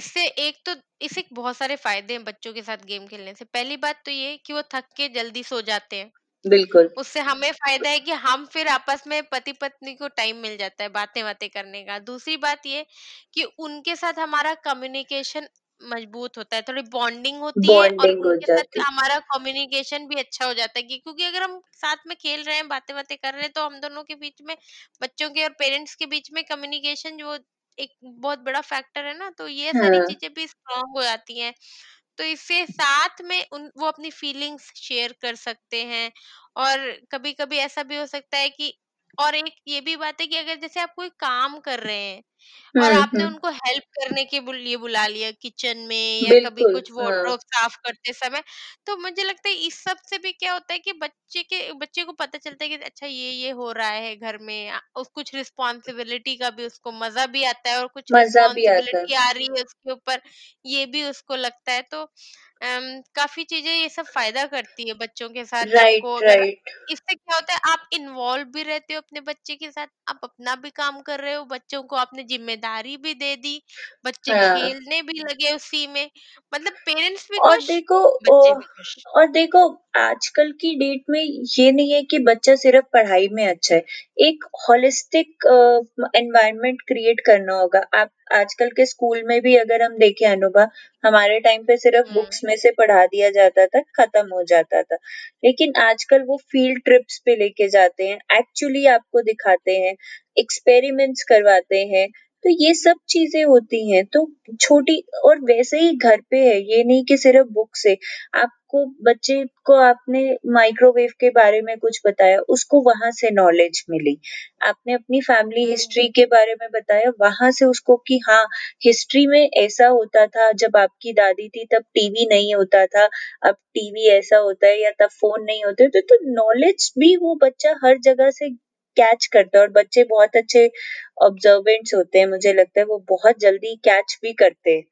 इससे एक तो इससे बहुत सारे फायदे हैं बच्चों के साथ गेम खेलने से। पहली बात तो ये कि वो थक के जल्दी सो जाते हैं, बिल्कुल उससे हमें फायदा है कि हम फिर आपस में पति पत्नी को टाइम मिल जाता है बातें बातें करने का। दूसरी बात ये कि उनके साथ हमारा कम्युनिकेशन मजबूत होता है, थोड़ी बॉन्डिंग होती है और बॉन्डिंग हो उनके साथ जाती। हमारा कम्युनिकेशन भी अच्छा हो जाता है कि क्योंकि अगर हम साथ में खेल रहे हैं, बातें बातें कर रहे हैं, तो हम दोनों के बीच में, बच्चों के और पेरेंट्स के बीच में कम्युनिकेशन जो एक बहुत बड़ा फैक्टर है ना, तो ये सारी हाँ चीजें भी स्ट्रांग हो जाती हैं। तो इससे साथ में वो अपनी फीलिंग्स शेयर कर सकते हैं। और कभी कभी ऐसा भी हो सकता है कि, और एक ये भी बात है कि अगर जैसे आप कोई काम कर रहे हैं और हम्म आपने हम्म उनको हेल्प करने के लिए बुला लिया किचन में, या कभी बिल्कुल कुछ हाँ वार्डरोब साफ करते समय, तो मुझे लगता है इस सब से भी क्या होता है कि बच्चे को पता चलता है कि अच्छा ये हो रहा है घर में, और कुछ रिस्पॉन्सिबिलिटी का भी उसको मजा भी आता है और कुछ मजा भी आता है। रिस्पॉन्सिबिलिटी आ रही है उसके ऊपर, ये भी उसको लगता है। तो काफी चीजें ये सब फायदा करती है बच्चों के साथ। राइट आपको अगर राइट इससे क्या होता है, आप इन्वॉल्व भी रहते हो अपने बच्चे के साथ, आप अपना भी काम कर रहे हो, बच्चों को आपने जिम्मेदारी भी दे दी, बच्चे हाँ खेलने भी लगे उसी में, मतलब पेरेंट्स भी और खुश, देखो बच्चे भी खुश। और देखो आजकल की डेट में ये नहीं है कि बच्चा सिर्फ पढ़ाई में अच्छा है, एक होलिस्टिक एनवायरनमेंट क्रिएट करना होगा। आप आजकल के स्कूल में भी अगर हम देखें अनुभव, हमारे टाइम पे सिर्फ बुक्स हम्म में से पढ़ा दिया जाता था, खत्म हो जाता था, लेकिन आजकल वो फील्ड ट्रिप्स पे लेके जाते हैं, एक्चुअली आपको दिखाते हैं, एक्सपेरिमेंट्स करवाते हैं, तो ये सब चीजें होती हैं। तो छोटी, और वैसे ही घर पे है, ये नहीं कि सिर्फ बुक से, आपको बच्चे को आपने माइक्रोवेव के बारे में कुछ बताया, उसको वहां से नॉलेज मिली, आपने अपनी फैमिली हिस्ट्री हम्म के बारे में बताया, वहां से उसको कि हाँ हिस्ट्री में ऐसा होता था, जब आपकी दादी थी तब टीवी नहीं होता था, अब टीवी ऐसा होता है, या तब फोन नहीं होते थे, तो नॉलेज भी वो बच्चा हर जगह से कैच करता है, और बच्चे बहुत अच्छे ऑब्जर्वेंट्स होते हैं, मुझे लगता है वो बहुत जल्दी कैच भी करते हैं,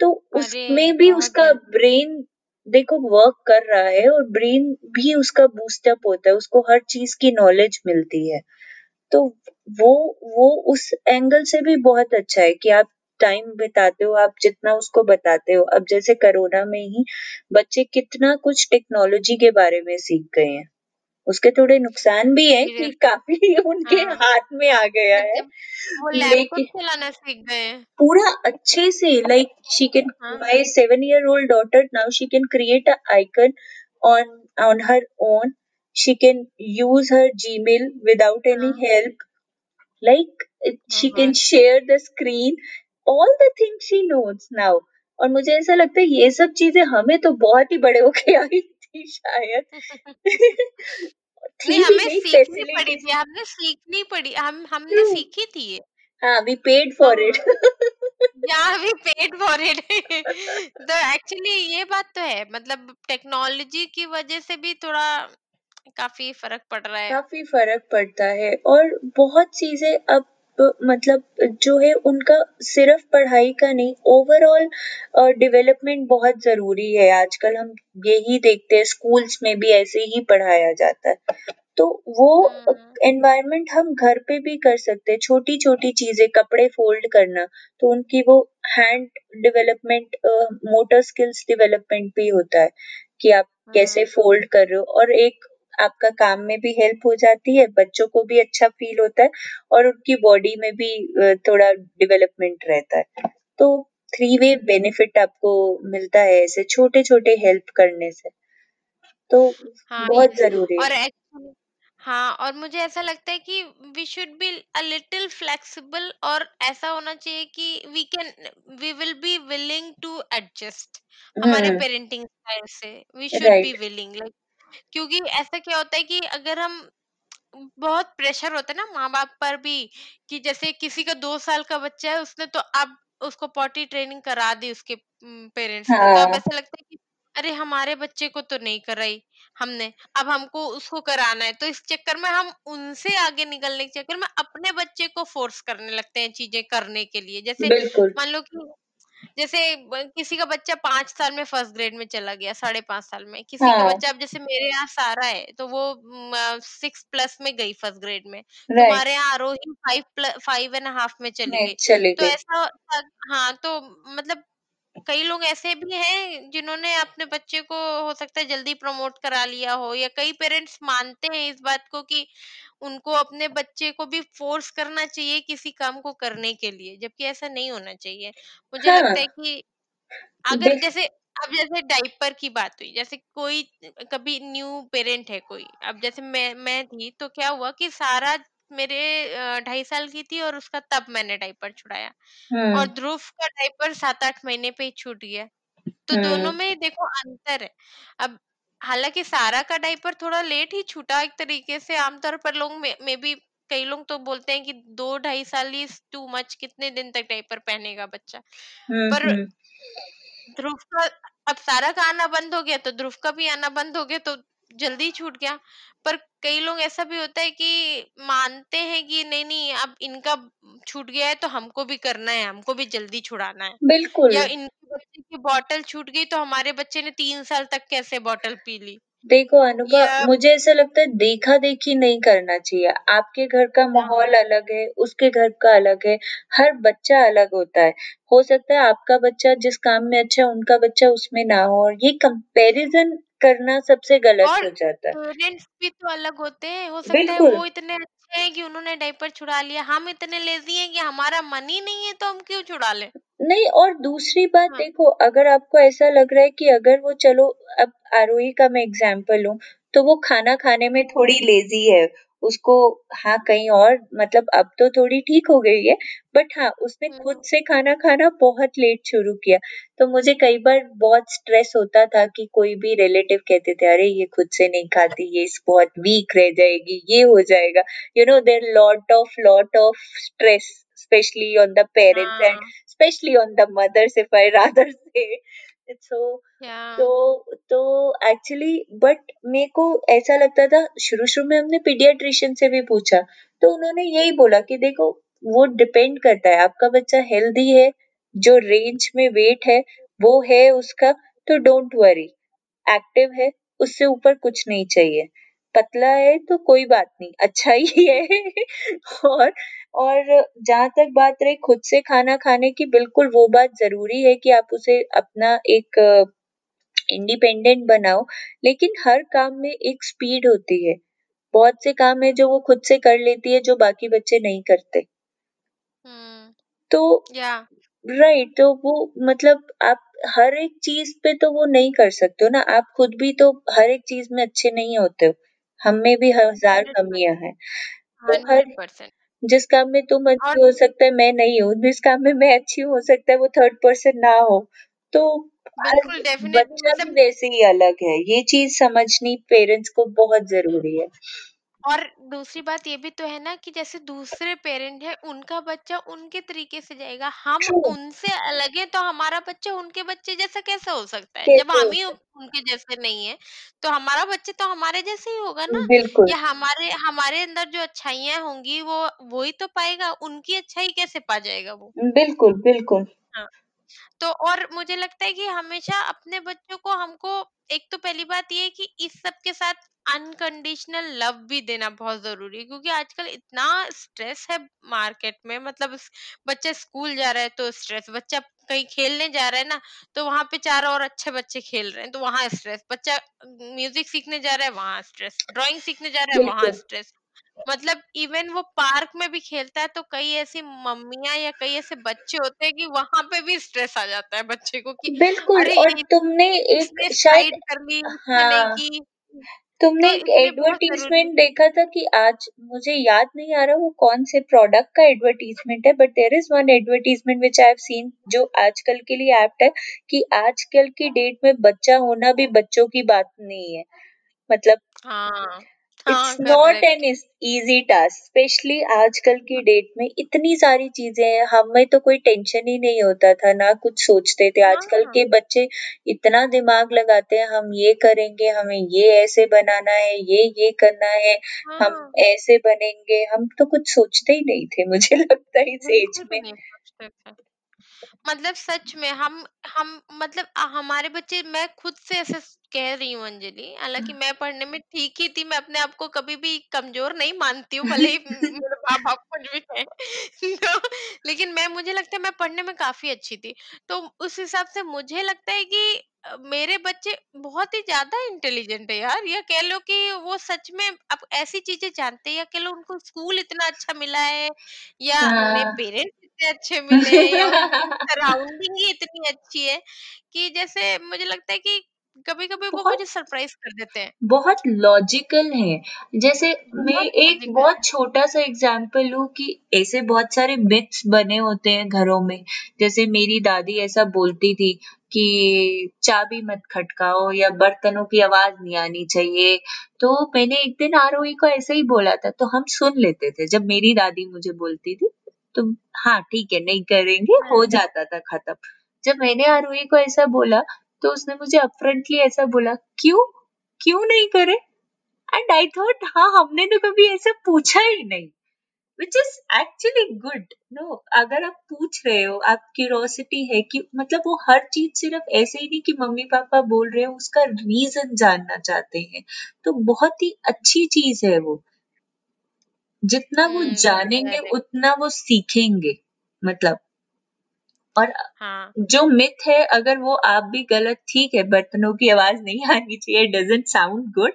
तो अरे उसमें भी बहुत उसका जल्दी। ब्रेन देखो वर्क कर रहा है, और ब्रेन भी उसका बूस्टअप होता है, उसको हर चीज की नॉलेज मिलती है, तो वो वो उस एंगल से भी बहुत अच्छा है कि आप टाइम बिताते हो, आप जितना उसको बताते हो। अब जैसे कोरोना में ही बच्चे कितना कुछ टेक्नोलॉजी के बारे में सीख गए हैं, उसके थोड़े नुकसान भी हैं कि एक्सपीरियंस, काफी उनके हाँ, हाथ में आ गया है, मतलब वो लैपटॉप लेकिन चलाना सीख गए हैं। पूरा अच्छे से, लाइक शी कैन, हाँ my 7-year-old daughter now she can create a icon on on her own, she can use her Gmail without any हाँ हेल्प, like she can बहुत share the screen, all the things she knows now. और मुझे ऐसा लगता है ये सब चीजें हमें तो बहुत ही बड़े होके आई थी शायद. थी हमें सीखनी पड़ी थी, हमने सीखनी पड़ी, हमने सीखी थी ये. हाँ, we paid for it. Yeah, we paid for it. तो actually ये बात तो है, मतलब टेक्नोलॉजी की वजह से भी थोड़ा काफी फर्क पड़ रहा है, काफी फर्क पड़ता है. और बहुत चीजें अब मतलब जो है उनका सिर्फ पढ़ाई का नहीं, ओवरऑल डेवलपमेंट बहुत जरूरी है. आजकल हम यही देखते हैं, स्कूल्स में भी ऐसे ही पढ़ाया जाता है. तो वो एनवायरनमेंट हम घर पे भी कर सकते हैं. छोटी छोटी चीजें, कपड़े फोल्ड करना, तो उनकी वो hand development, motor skills development भी होता है कि आप कैसे फोल्ड कर रहे हो. और एक आपका काम में भी हेल्प हो जाती है, बच्चों को भी अच्छा फील होता है और उनकी बॉडी में भी थोड़ा डेवलपमेंट रहता है. तो 3-way बेनिफिट आपको मिलता है ऐसे छोटे छोटे हेल्प करने से. तो बहुत जरूरी है. हाँ, और मुझे ऐसा लगता है कि we should be a little flexible, और ऐसा होना चाहिए कि we will be willing to adjust हमारे पेरेंटिंग स्टाइल से. We should be willing, like, क्योंकि ऐसा क्या होता है कि अगर हम, बहुत प्रेशर होता है ना माँ बाप पर भी, कि जैसे किसी का 2 साल का बच्चा है, उसने तो अब उसको पॉटी ट्रेनिंग करा दी उसके पेरेंट्स ने, तो अब ऐसा लगता है कि अरे हमारे बच्चे को तो नहीं कराई हमने, अब हमको उसको कराना है. तो इस चक्कर में हम उनसे आगे निकलने के चक्कर में अपने बच्चे को फोर्स करने लगते हैं चीजें करने के लिए. जैसे मान लो कि जैसे किसी का बच्चा 5 साल में 1st grade में चला गया, 5.5 साल में किसी का बच्चा. अब जैसे मेरे यहाँ सारा है, तो वो 6+ में गई 1st grade में. तुम्हारे यहाँ आरोही 5.5 में चली गई. तो ऐसा, हाँ, तो मतलब कई लोग ऐसे भी हैं जिन्होंने अपने बच्चे को हो सकता है जल्दी प्रमोट करा लिया हो, या कई पेरेंट्स मानते हैं इस बात को कि उनको अपने बच्चे को भी फोर्स करना चाहिए किसी काम को करने के लिए, जबकि ऐसा नहीं होना चाहिए. मुझे लगता है कि अगर जैसे अब जैसे डाइपर की बात हुई, जैसे कोई कभी न्यू पेरेंट है कोई, अब जैसे मैं थी, तो क्या हुआ कि सारा मेरे 2.5 साल की थी और उसका तब मैंने डायपर छुड़ाया, और ध्रुव का डायपर 7-8 महीने पे ही छूट गया. तो दोनों में देखो अंतर है. अब हालांकि सारा का डायपर थोड़ा लेट ही छूटा एक तरीके से. आमतौर पर लोग मे भी, कई लोग तो बोलते हैं कि 2-2.5 साल इज टू मच, कितने दिन तक डायपर पहनेगा बच्चा. पर ध्रुव का अब सारा का आना बंद हो गया, तो ध्रुव का भी आना बंद हो गया, तो जल्दी छूट गया. पर कई लोग ऐसा भी होता है कि मानते हैं कि नहीं, अब इनका छूट गया है तो हमको भी करना है, हमको भी जल्दी छुड़ाना है. बिल्कुल. या इनके बच्चे की बॉटल छूट गई, तो हमारे बच्चे ने 3 साल तक कैसे बॉटल पी ली. देखो अनुभा, मुझे ऐसा लगता है देखा देखी नहीं करना चाहिए. आपके घर का माहौल अलग है, उसके घर का अलग है, हर बच्चा अलग होता है. हो सकता है आपका बच्चा जिस काम में अच्छा है, उनका बच्चा उसमें ना हो, और ये कंपैरिजन करना सबसे गलत हो जाता है. पेरेंट्स भी तो अलग होते हैं, हो सकता है वो इतने अच्छे हैं कि उन्होंने डायपर छुड़ा लिया, हम इतने लेजी हैं कि हमारा मन ही नहीं है तो हम क्यों छुड़ा लें. नहीं, और दूसरी बात देखो, अगर आपको ऐसा लग रहा है कि अगर वो, चलो अब आरोही का मैं एग्जांपल लूं, तो वो खाना खाने में थोड़ी लेजी है, उसको, हाँ, कहीं और, मतलब अब तो थोड़ी ठीक हो गई है, बट हाँ, उसने खुद से खाना खाना बहुत लेट शुरू किया. तो मुझे कई बार बहुत स्ट्रेस होता था कि कोई भी रिलेटिव कहते थे, अरे ये खुद से नहीं खाती, ये बहुत वीक रह जाएगी, ये हो जाएगा, you know, there lot of stress, specially on the parents and specially on the mothers, if I rather say. तो एक्चुअली, बट मेरे को ऐसा लगता था, शुरू में हमने पीडियाट्रिशियन से भी पूछा, तो उन्होंने यही बोला कि देखो, वो डिपेंड करता है, आपका बच्चा हेल्दी है, जो रेंज में वेट है वो है उसका, तो डोंट वरी, एक्टिव है, उससे ऊपर कुछ नहीं चाहिए, पतला है तो कोई बात नहीं, अच्छा ही है. और जहाँ तक बात रही खुद से खाना खाने की, बिल्कुल वो बात जरूरी है कि आप उसे अपना एक इंडिपेंडेंट बनाओ, लेकिन हर काम में एक स्पीड होती है. बहुत से काम है जो वो खुद से कर लेती है, जो बाकी बच्चे नहीं करते. तो राइट, तो वो, मतलब आप हर एक चीज पे तो वो नहीं कर सकते हो ना, आप खुद भी तो हर एक चीज में अच्छे नहीं होते हो, हम में भी 1000 कमियां हैं. तो हर जिस काम में तुम अच्छी और हो सकता है मैं नहीं हूँ, जिस काम में मैं अच्छी हूँ हो सकता है वो थर्ड पर्सन ना हो। तो बिल्कुल डेफिनेटली, बच्चन मतलब वैसे ही अलग है, ये चीज समझनी पेरेंट्स को बहुत जरूरी है। और दूसरी बात ये भी तो है ना कि जैसे दूसरे पेरेंट है उनका बच्चा उनके तरीके से जाएगा, हम True, उनसे अलग है तो हमारा बच्चा उनके बच्चे जैसा कैसे हो सकता है, जब कैसे हो हम ही सकता उनके जैसे नहीं है तो हमारा बच्चे तो हमारे जैसे ही होगा है? ना, बिल्कुल या हमारे हमारे अंदर जो अच्छाइयाँ होंगी वो ही तो पाएगा, उनकी अच्छाई कैसे पा जाएगा वो। बिल्कुल बिल्कुल हाँ, तो और मुझे लगता है कि हमेशा अपने बच्चों को हमको एक तो पहली बात ये है कि इस सब के साथ अनकंडीशनल लव भी देना बहुत जरूरी है, क्योंकि आजकल इतना स्ट्रेस है मार्केट में, मतलब बच्चा स्कूल जा रहा है तो स्ट्रेस, बच्चा कहीं खेलने जा रहा है ना तो वहां पे चार और अच्छे बच्चे खेल रहे हैं तो वहां स्ट्रेस, बच्चा म्यूजिक सीखने जा रहा है वहां स्ट्रेस, ड्राइंग सीखने जा रहा है वहां बिल्कुल स्ट्रेस, मतलब इवन वो पार्क में भी खेलता है तो कई ऐसी मम्मियां या कई ऐसे बच्चे होते हैं कि वहां पे भी स्ट्रेस आ जाता है बच्चे को कि बिल्कुल। अरे और तुमने इसने एक शायद स्लाइड कर ली, इसने नहीं हाँ की, तुमने तो एक इसलिए बहुत जरूरी एडवर्टीजमेंट देखा था कि आज मुझे याद नहीं आ रहा वो कौन से प्रोडक्ट का एडवर्टीजमेंट है, but there is one advertisement which I have seen जो आजकल के लिए एप्ट है कि आजकल की डेट में बच्चा होना भी बच्चों की बात नहीं है। मतलब हाँ हाँ it's not an correct easy task, specially आजकल की डेट में इतनी सारी चीजें हैं। हमें तो कोई टेंशन ही नहीं होता था, ना कुछ सोचते थे। आजकल हाँ के बच्चे इतना दिमाग लगाते हैं, हम ये करेंगे, हमें ये ऐसे बनाना है, ये करना है, हम हाँ ऐसे बनेंगे। हम तो कुछ सोचते ही नहीं थे मुझे लगता है इस एज बिल्कुल भी में। नहीं सोचते थे, मतलब सच में हम मतलब हमारे बच्चे, मैं खुद से ऐसे कह रही हूँ अंजलि, हालांकि मैं पढ़ने में ठीक ही थी, मैं अपने आप को कभी भी कमजोर नहीं मानती हूँ, भले ही मेरे माँ बाप कुछ भी कहें तो, लेकिन मैं मुझे लगता है मैं पढ़ने में काफी अच्छी थी, तो उस हिसाब से मुझे लगता है कि मेरे बच्चे बहुत ही ज्यादा इंटेलिजेंट है यार, या कह लो कि वो सच में अब ऐसी चीजें जानते हैं, या कह लो उनको स्कूल इतना अच्छा मिला है, या उन्हें हाँ पेरेंट्स इतने अच्छे मिले हैं, या उनकी सराउंडिंग ही इतनी अच्छी है कि जैसे मुझे लगता है कि कभी कभी वो बहुत मुझे सरप्राइज कर देते हैं, बहुत लॉजिकल है। जैसे मैं बहुत एक लॉजिकल बहुत है। छोटा सा एग्जांपल लूं कि ऐसे बहुत सारे मिथ्स बने होते हैं घरों में। जैसे मेरी दादी ऐसा बोलती थी कि चाबी मत खटकाओ या बर्तनों की आवाज नहीं आनी चाहिए, तो मैंने एक दिन आरओई को ऐसे ही बोला था, तो हम सुन लेते थे जब मेरी दादी मुझे बोलती थी, तो हाँ ठीक है नहीं करेंगे, हो हाँ जाता था खत्म। जब मैंने आरओई को ऐसा बोला तो उसने मुझे अपफ्रंटली ऐसा बोला, क्यों क्यों नहीं करे? एंड आई थॉट हाँ हमने तो कभी ऐसा पूछा ही नहीं, which is actually good. No, अगर आप पूछ रहे हो, आप क्यूरोसिटी है कि मतलब वो हर चीज सिर्फ ऐसे ही नहीं कि मम्मी पापा बोल रहे हो, उसका रीजन जानना चाहते हैं, तो बहुत ही अच्छी चीज है वो। जितना वो जानेंगे करेक्ट उतना वो सीखेंगे मतलब। और हाँ जो मिथ है, अगर वो आप भी गलत ठीक है, बर्तनों की आवाज नहीं आनी चाहिए, डजेंट साउंड गुड,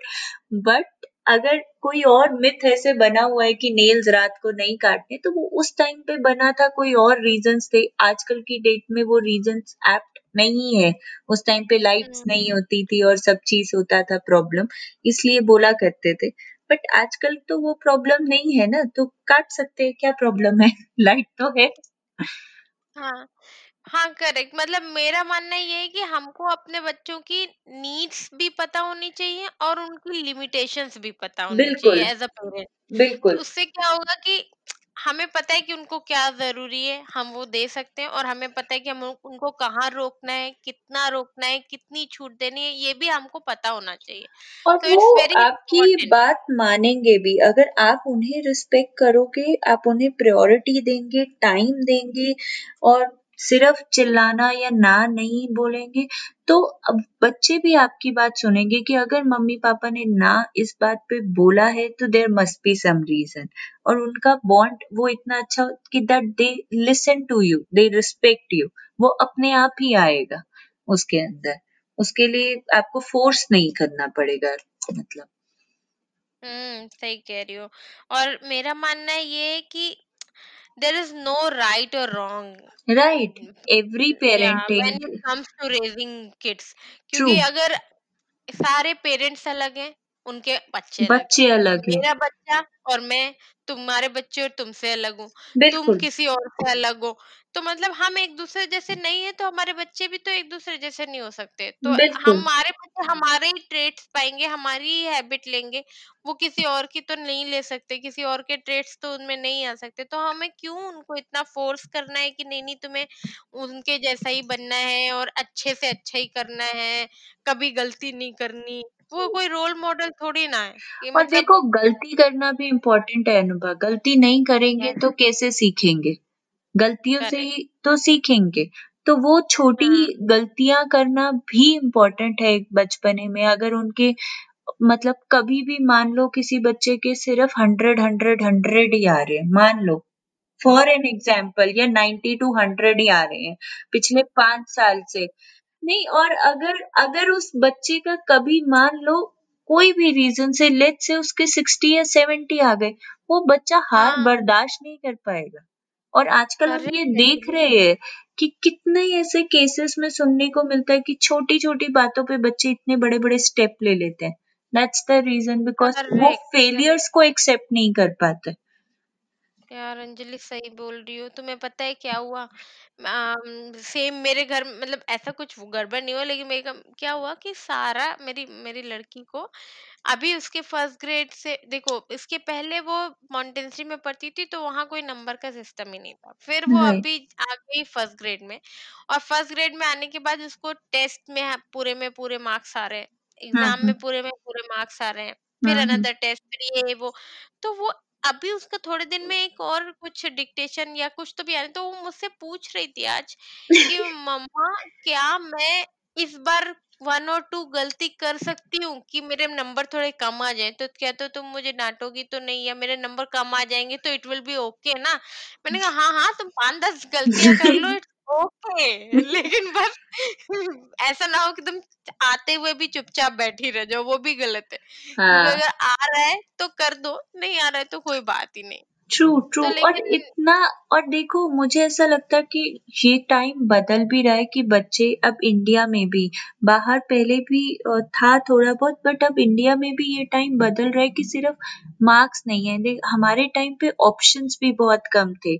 बट अगर कोई और मिथ ऐसे बना हुआ है कि नेल्स रात को नहीं काटने, तो वो उस टाइम पे बना था, कोई और रीजंस थे। आजकल की डेट में वो रीजंस एप्ट नहीं है, उस टाइम पे लाइट्स नहीं हम्म होती थी और सब चीज होता था प्रॉब्लम, इसलिए बोला करते थे। बट आजकल तो वो प्रॉब्लम नहीं है ना, तो काट सकते हैं, क्या प्रॉब्लम है लाइट तो है। हाँ हाँ करेक्ट, मतलब मेरा मानना ये है कि हमको अपने बच्चों की नीड्स भी पता होनी चाहिए और उनकी लिमिटेशंस भी पता होनी बिल्कुल चाहिए एज अ पेरेंट, तो बिल्कुल उससे क्या होगा कि हमें पता है कि उनको क्या जरूरी है, हम वो दे सकते हैं, और हमें पता है कि हम उनको कहाँ रोकना है, कितना रोकना है, कितनी छूट देनी है, ये भी हमको पता होना चाहिए, और तो वो इट्स वेरी आपकी इम्पोर्टेंट। बात मानेंगे भी, अगर आप उन्हें रिस्पेक्ट करोगे, आप उन्हें प्रायोरिटी देंगे, टाइम देंगे और सिर्फ चिल्लाना या ना नहीं बोलेंगे, तो अब बच्चे भी आपकी बात सुनेंगे कि अगर मम्मी पापा ने ना इस बात पे बोला है तो there must be some reason. और उनका बॉन्ड वो इतना अच्छा कि that they listen to you, they respect you, वो अपने आप ही आएगा उसके अंदर, उसके लिए आपको फोर्स नहीं करना पड़ेगा मतलब। सही कह रही हो, और मेरा मानना ये है कि देर इज नो राइट और wrong right, every when parenting it comes to raising kids, true क्योंकि अगर सारे पेरेंट्स अलग हैं, उनके बच्चे अलग है, मेरा बच्चा और मैं तुम्हारे बच्चे और तुमसे अलग हूँ, तुम किसी और से अलग हो, तो मतलब हम एक दूसरे जैसे नहीं है तो हमारे बच्चे भी तो एक दूसरे जैसे नहीं हो सकते। तो हमारे बच्चे हमारे ही ट्रेट्स पाएंगे, हमारी ही हैबिट लेंगे, वो किसी और की तो नहीं ले सकते, किसी और के ट्रेट्स तो उनमें नहीं आ सकते। तो हमें क्यों उनको इतना फोर्स करना है कि नहीं तुम्हें उनके जैसा ही बनना है और अच्छे से अच्छा ही करना है, कभी गलती नहीं करनी, वो कोई रोल मॉडल थोड़ी ना है। और देखो गलती करना भी इम्पोर्टेंट है अनुभा, गलती नहीं करेंगे तो कैसे सीखेंगे, गलतियों से ही तो सीखेंगे। तो वो छोटी गलतियां करना भी इम्पोर्टेंट है एक बचपने में। अगर उनके मतलब कभी भी मान लो किसी बच्चे के सिर्फ 100 ही आ रहे हैं, मान लो फॉर एन एग्जाम्पल, या 90-100 ही आ रहे हैं पिछले 5 साल से नहीं, और अगर उस बच्चे का कभी मान लो कोई भी रीजन से लेट से उसके 60 या 70 आ गए, वो बच्चा हार बर्दाश्त नहीं कर पाएगा। और आजकल हम ये देख रहे हैं कि कितने ऐसे केसेस में सुनने को मिलता है कि छोटी छोटी बातों पे बच्चे इतने बड़े बड़े स्टेप ले लेते हैं। दैट्स द रीजन बिकॉज वो फेलियर्स को एक्सेप्ट नहीं कर पाते। यार अंजलि सही बोल रही हो, तुम्हें पता है क्या हुआ, सेम मेरे घर, मतलब ऐसा कुछ गड़बड़ नहीं हुआ, लेकिन मेरे क्या हुआ कि सारा मेरी लड़की को अभी उसके 1st ग्रेड से, देखो इसके पहले वो मॉन्टेसरी में पढ़ती थी तो वहाँ कोई नंबर का सिस्टम ही नहीं था, फिर वो अभी आ गई 1st ग्रेड में, और 1st ग्रेड में आने के बाद उसको टेस्ट में पूरे मार्क्स आ रहे हैं, एग्जाम में पूरे मार्क्स आ रहे हैं, फिर अनदर टेस्ट, फिर ये वो। तो वो अभी उसका थोड़े दिन में एक और कुछ डिक्टेशन या कुछ तो भी आने, तो वो मुझसे पूछ रही थी आज कि मम्मा क्या मैं इस बार 1 और 2 गलती कर सकती हूँ कि मेरे नंबर थोड़े कम आ जाए, तो क्या तो तुम मुझे डांटोगी तो नहीं, या मेरे नंबर कम आ जाएंगे तो इट विल बी ओके ना। मैंने कहा हाँ तुम 5-10 गलतियां कर लो, इट्स ओके, लेकिन बस ऐसा ना हो कि तुम आते हुए भी चुपचाप बैठी रह जाओ, वो भी गलत है। अगर आ रहा है तो कर दो, नहीं आ रहा है तो कोई बात ही नहीं। ट्रू। और इतना, और देखो मुझे ऐसा लगता है कि ये टाइम बदल भी रहा है कि बच्चे अब इंडिया में भी, बाहर पहले भी था थोड़ा बहुत, बट अब इंडिया में भी ये टाइम बदल रहा है कि सिर्फ मार्क्स नहीं है। देख हमारे टाइम पे ऑप्शंस भी बहुत कम थे,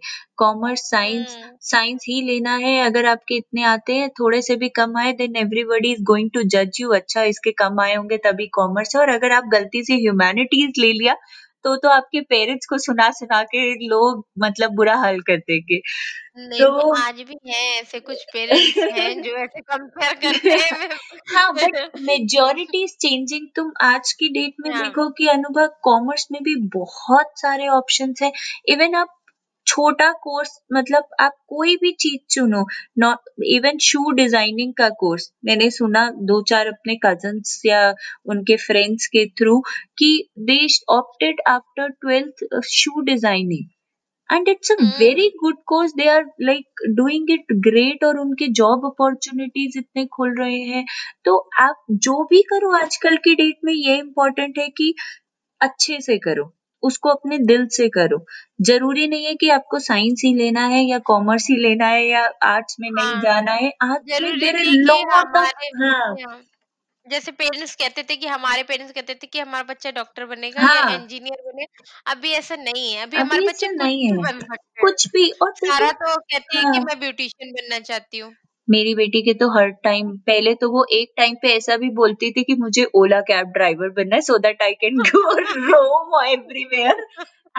कॉमर्स साइंस ही लेना है, अगर आपके इतने आते हैं, थोड़े से भी कम आए then everybody is going to जज यू, अच्छा इसके कम आए होंगे तभी कॉमर्स है, और अगर आप गलती से ह्यूमैनिटीज ले लिया तो आपके पेरेंट्स को सुना के लोग मतलब बुरा हाल कर देंगे। तो आज भी हैं ऐसे कुछ पेरेंट्स हैं जो ऐसे कंपेयर करते हैं। हाँ, बट मेजॉरिटी इज चेंजिंग। तुम आज की डेट में देखो कि अनुभव कॉमर्स में भी बहुत सारे ऑप्शंस हैं। इवन आप छोटा कोर्स, मतलब आप कोई भी चीज चुनो, नॉट इवन शू डिजाइनिंग का कोर्स, मैंने सुना 2-4 अपने कजन्स या उनके फ्रेंड्स के थ्रू कि they opted after 12th shoe designing, and it's a very good course, they are like doing it great, और उनके जॉब अपॉर्चुनिटीज इतने खुल रहे हैं। तो आप जो भी करो आजकल की डेट में ये इम्पोर्टेंट है कि अच्छे से करो, उसको अपने दिल से करो। जरूरी नहीं है कि आपको साइंस ही लेना है या कॉमर्स ही लेना है या आर्ट्स में नहीं जाना है। जैसे पेरेंट्स कहते थे कि हमारे पेरेंट्स कहते थे कि हमारा बच्चा डॉक्टर बनेगा या इंजीनियर बनेगा, अभी ऐसा नहीं है। अभी हमारे बच्चे नहीं है कुछ भी, और सारा तो कहते हैं कि मैं ब्यूटिशियन बनना चाहती हूँ। मेरी बेटी के तो हर टाइम, पहले तो वो एक टाइम पे ऐसा भी बोलती थी कि मुझे ओला कैब ड्राइवर बनना है so that I can go roam everywhere,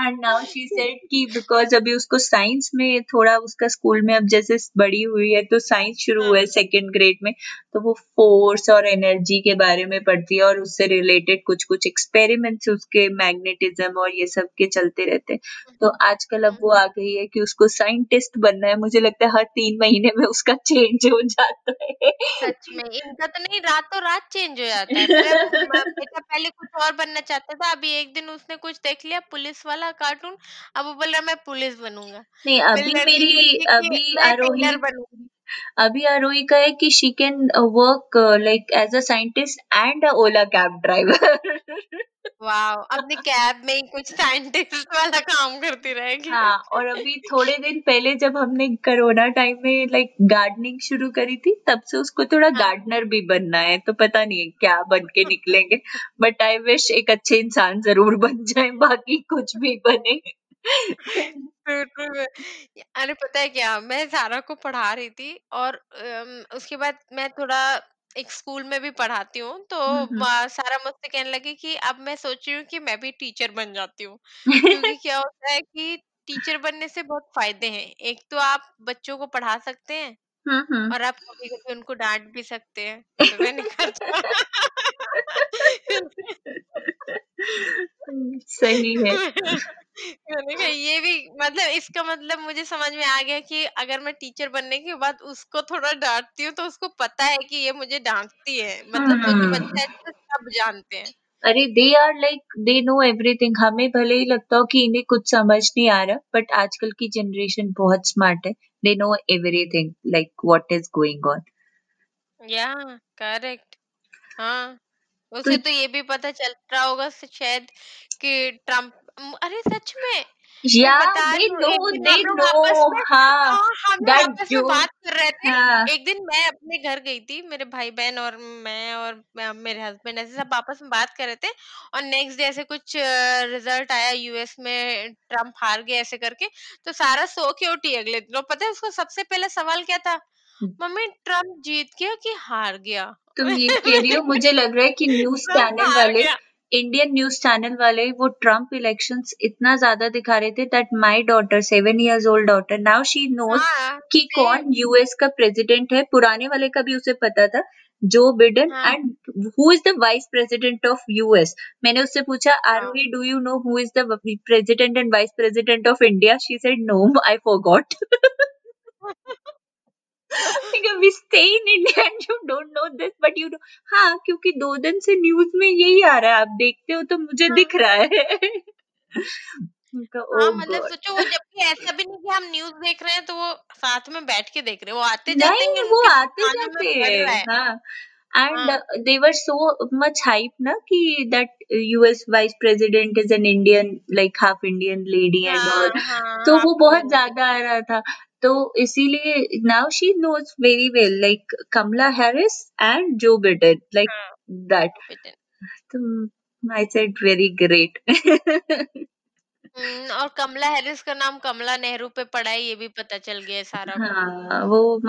and now she said कि बिकॉज अभी उसको साइंस में थोड़ा, उसका स्कूल में अब जैसे बड़ी हुई है तो साइंस शुरू हुआ है 2nd ग्रेड में, तो वो फोर्स और एनर्जी के बारे में पढ़ती है और उससे रिलेटेड कुछ कुछ एक्सपेरिमेंट्स उसके मैग्नेटिज्म और ये सब के चलते रहते हैं। तो आजकल अब वो आ गई है कि उसको साइंटिस्ट बनना है। मुझे लगता है हर 3 महीने में उसका चेंज हो जाता है। सच में इनका तो नहीं, रातों रात चेंज हो जाता है। बेटा पहले कुछ और बनना चाहता था, अभी एक दिन उसने कुछ देख लिया पुलिस वाला कार्टून, अब वो बोल रहा मैं पुलिस बनूंगा। नहीं, अभी आरोही बनूंगी। अभी आरोही का है कि she can work like as a scientist and Ola cab driver. वाह, अपने कैब में ही कुछ साइंटिस्ट वाला काम करती रहेगी। हाँ, और अभी थोड़े दिन पहले जब हमने कोरोना टाइम में गार्डनिंग शुरू करी थी, तब से उसको थोड़ा गार्डनर भी बनना है, तो पता नहीं है क्या बन के निकलेंगे, बट आई विश एक अच्छे इंसान जरूर बन जाए, बाकी कुछ भी बने। अरे पता है क्या, मैं सारा को पढ़ा रही थी और उसके बाद मैं थोड़ा एक स्कूल में भी पढ़ाती हूँ, तो हम्म, सारा मुझसे कहने लगी कि अब मैं सोच रही हूँ कि मैं भी टीचर बन जाती हूँ, क्योंकि क्या होता है कि टीचर बनने से बहुत फायदे हैं। एक तो आप बच्चों को पढ़ा सकते हैं हम्म, और आप कभी कभी उनको डांट भी सकते हैं, तो मैंने कहा सही है। मैंने कहा ये भी मतलब, इसका मतलब मुझे समझ में आ गया कि अगर मैं टीचर बनने के बाद उसको थोड़ा डांटती हूँ तो उसको पता है कि ये मुझे डांटती है, मतलब जो जो हम्म, बच्चा है तो सब जानते हैं। अरे they are they know everything. हमें भले ही लगता हो कि इन्हें कुछ समझ नहीं आ रहा, बट आजकल की जनरेशन बहुत स्मार्ट है, they know everything what is going on. या करेक्ट। हाँ, तो उसे तो ये भी पता चल रहा होगा शायद कि ट्रम्प, अरे सच में या मैं बता दे रही हूँ, नो एक दिन दे हम लोग नो आपस में, हाँ हाँ हम लोग दैट आपस में बात जोक। कर रहे थे। हाँ एक दिन मैं अपने घर गई थी, मेरे भाई बहन और मैं और मेरे हस्बैंड ऐसे सब आपस में बात कर रहे थे, और नेक्स्ट डे ऐसे कुछ रिजल्ट आया यूएस में, ट्रम्प हार गए ऐसे करके, तो सारा सो के उठी अगले दिन। और पता है उसका सबसे पहला सवाल क्या था? मम्मी ट्रम्प जीत गया कि हार गया? तुम ये कह रही हो, मुझे लग रहा है कि न्यूज ट्रम्प चैनल हार वाले, गया। इंडियन न्यूज चैनल वाले वो ट्रम्प इलेक्शंस इतना ज्यादा दिखा रहे थे that my daughter 7 years old daughter now she knows हाँ कि कौन सेम। यूएस का प्रेसिडेंट है। पुराने वाले का भी उसे पता था, जो बिडेन हाँ and who is the vice president of US. मैंने उससे पूछा, हाँ Aarvi do you know who is the president and vice president of India? She said no I forgot. We stay in India and you don't know this, but you know. हाँ, क्योंकि 2 दिन से news में यही आ रहा है, आप देखते हो तो मुझे हाँ दिख रहा है। ओ हाँ, मतलब गॉड, सोचो वो, जबकि ऐसा भी नहीं कि हम न्यूज देख रहे हैं तो वो साथ में बैठ के देख रहे हैं, वो आते जाते ही नहीं वो उनके आते कानों में जाते पड़ रहा है। है। हाँ, एंड हाँ दे वर सो मच हाइप ना कि that US vice president is an Indian half Indian lady and all, हाँ, तो वो आपको बहुत ज्यादा आ रहा था। तो इसीलिए now she knows very well Kamala Harris and Joe Biden हाँ दैट। बेटे। तो आई सेड वेरी ग्रेट। और कमला हैरिस का नाम कमला नेहरू पे पड़ा है, ये भी पता चल गया है सारा को। हाँ वो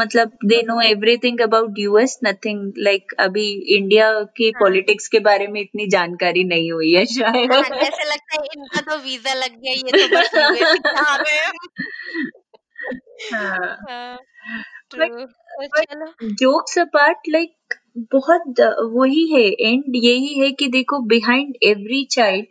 they know everything about US, nothing अभी इंडिया के हाँ पॉलिटिक्स के बारे में इतनी जानकारी नहीं हुई है हाँ, शायद। जैसे लगता है इनका तो वीजा लग गया, ये तो बस यूएस ही कहाँ पे हाँ बट ट्रू। बट चलो जोक्स अपार्ट बहुत वही है, एंड यही है कि देखो, behind every child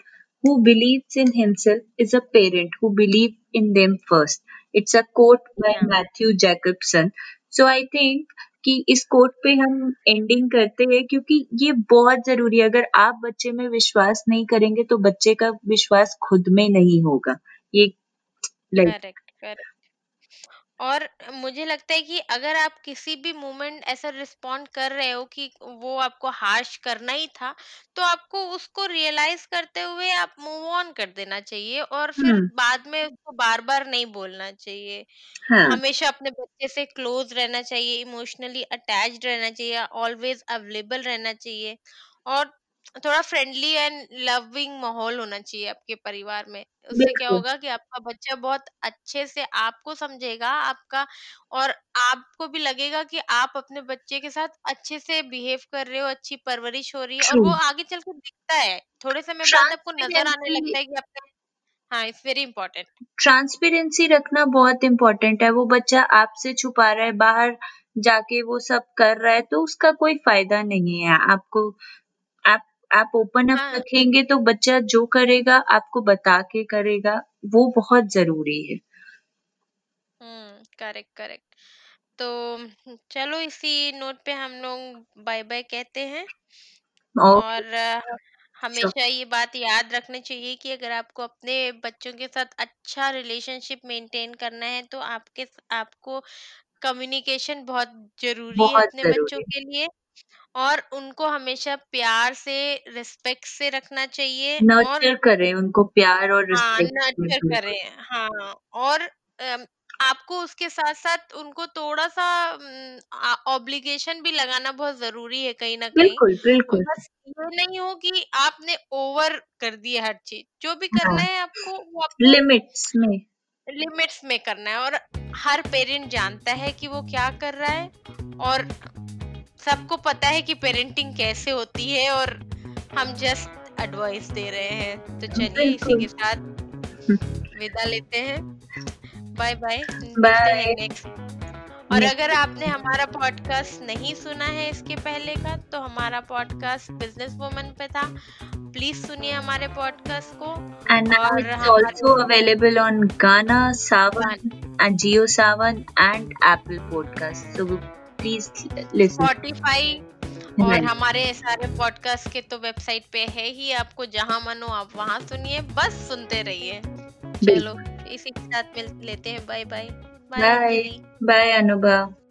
who believes in himself is a parent who believe in them first. It's a quote by या Matthew Jacobson. So I think कि इस कोट पे हम एंडिंग करते हैं, क्योंकि ये बहुत जरूरी है। अगर आप बच्चे में विश्वास नहीं करेंगे तो बच्चे का विश्वास खुद में नहीं होगा। ये लाइक करेक्ट करेक्ट। और मुझे लगता है कि अगर आप किसी भी मोमेंट ऐसा रिस्पोंड कर रहे हो कि वो आपको हार्श करना ही था, तो आपको उसको रियलाइज करते हुए आप मूव ऑन कर देना चाहिए, और फिर हम्म बाद में उसको बार बार नहीं बोलना चाहिए। हाँ हमेशा अपने बच्चे से क्लोज रहना चाहिए, इमोशनली अटैच्ड रहना चाहिए, ऑलवेज अवेलेबल रहना चाहिए, और थोड़ा फ्रेंडली एंड लविंग माहौल होना चाहिए आपके परिवार में। उससे क्या बिल्कुल होगा कि आपका बच्चा बहुत अच्छे से आपको समझेगा आपका, और आपको भी लगेगा कि आप अपने बच्चे के साथ अच्छे से बिहेव कर रहे हो, अच्छी परवरिश हो रही है, और ट्रू। वो आगे चल के दिखता है, थोड़े समय बाद आपको नजर आने ट्रांसपेरेंसी लगता है कि आपने, हाँ इट्स वेरी इंपॉर्टेंट। ट्रांसपेरेंसी रखना बहुत इम्पोर्टेंट है। वो बच्चा आपसे छुपा रहा है, बाहर जाके वो सब कर रहा है, तो उसका कोई फायदा नहीं है। आपको आप आप ओपन अप हाँ रखेंगे तो बच्चा जो करेगा आपको बता के करेगा, वो बहुत जरूरी है। Correct correct. तो चलो इसी नोट पे हम लोग बाय बाय कहते हैं, ओके और श्योर, हमेशा ये बात याद रखनी चाहिए कि अगर आपको अपने बच्चों के साथ अच्छा रिलेशनशिप मेंटेन करना है, तो आपको कम्युनिकेशन बहुत जरूरी है बहुत अपने बच्चों जरूरी है। के लिए, और उनको हमेशा प्यार से, रिस्पेक्ट से रखना चाहिए, और नर्चर करें उनको, प्यार और हाँ रिस्पेक्ट दें नर्चर बिल्कुल। करें, हाँ। और अम, आपको उसके साथ साथ उनको थोड़ा सा ऑब्लिगेशन भी लगाना बहुत जरूरी है कहीं ना कहीं। बिल्कुल बिल्कुल बस ये नहीं हो कि आपने ओवर कर दिया हर चीज, जो भी करना हाँ है आपको वो आपको लिमिट्स में लिमिट्स में करना है। और हर पेरेंट जानता है कि वो क्या कर रहा है, और सबको पता है कि पेरेंटिंग कैसे होती है, और हम जस्ट एडवाइस दे रहे हैं। तो चलिए इसी बिल्कुल। के साथ विदा लेते हैं, बाय बाय, मिलते हैं बाय नेक्स्ट। और अगर नेक्स्ट आपने हमारा पॉडकास्ट नहीं सुना है इसके पहले का, तो हमारा पॉडकास्ट बिजनेस वुमन पे था, प्लीज सुनिए हमारे पॉडकास्ट को। And now और it's हमारे also available on Gaana, Savan, and Jio Savan, and Apple Podcasts. So please listen. Spotify और Right. हमारे सारे पॉडकास्ट के तो वेबसाइट पे है ही, आपको जहां मन हो आप वहां सुनिए, बस सुनते रहिए। चलो बिल्कुल। इसी के साथ मिल लेते हैं, bye bye, bye Bye. Anjali. Bye, Anubha.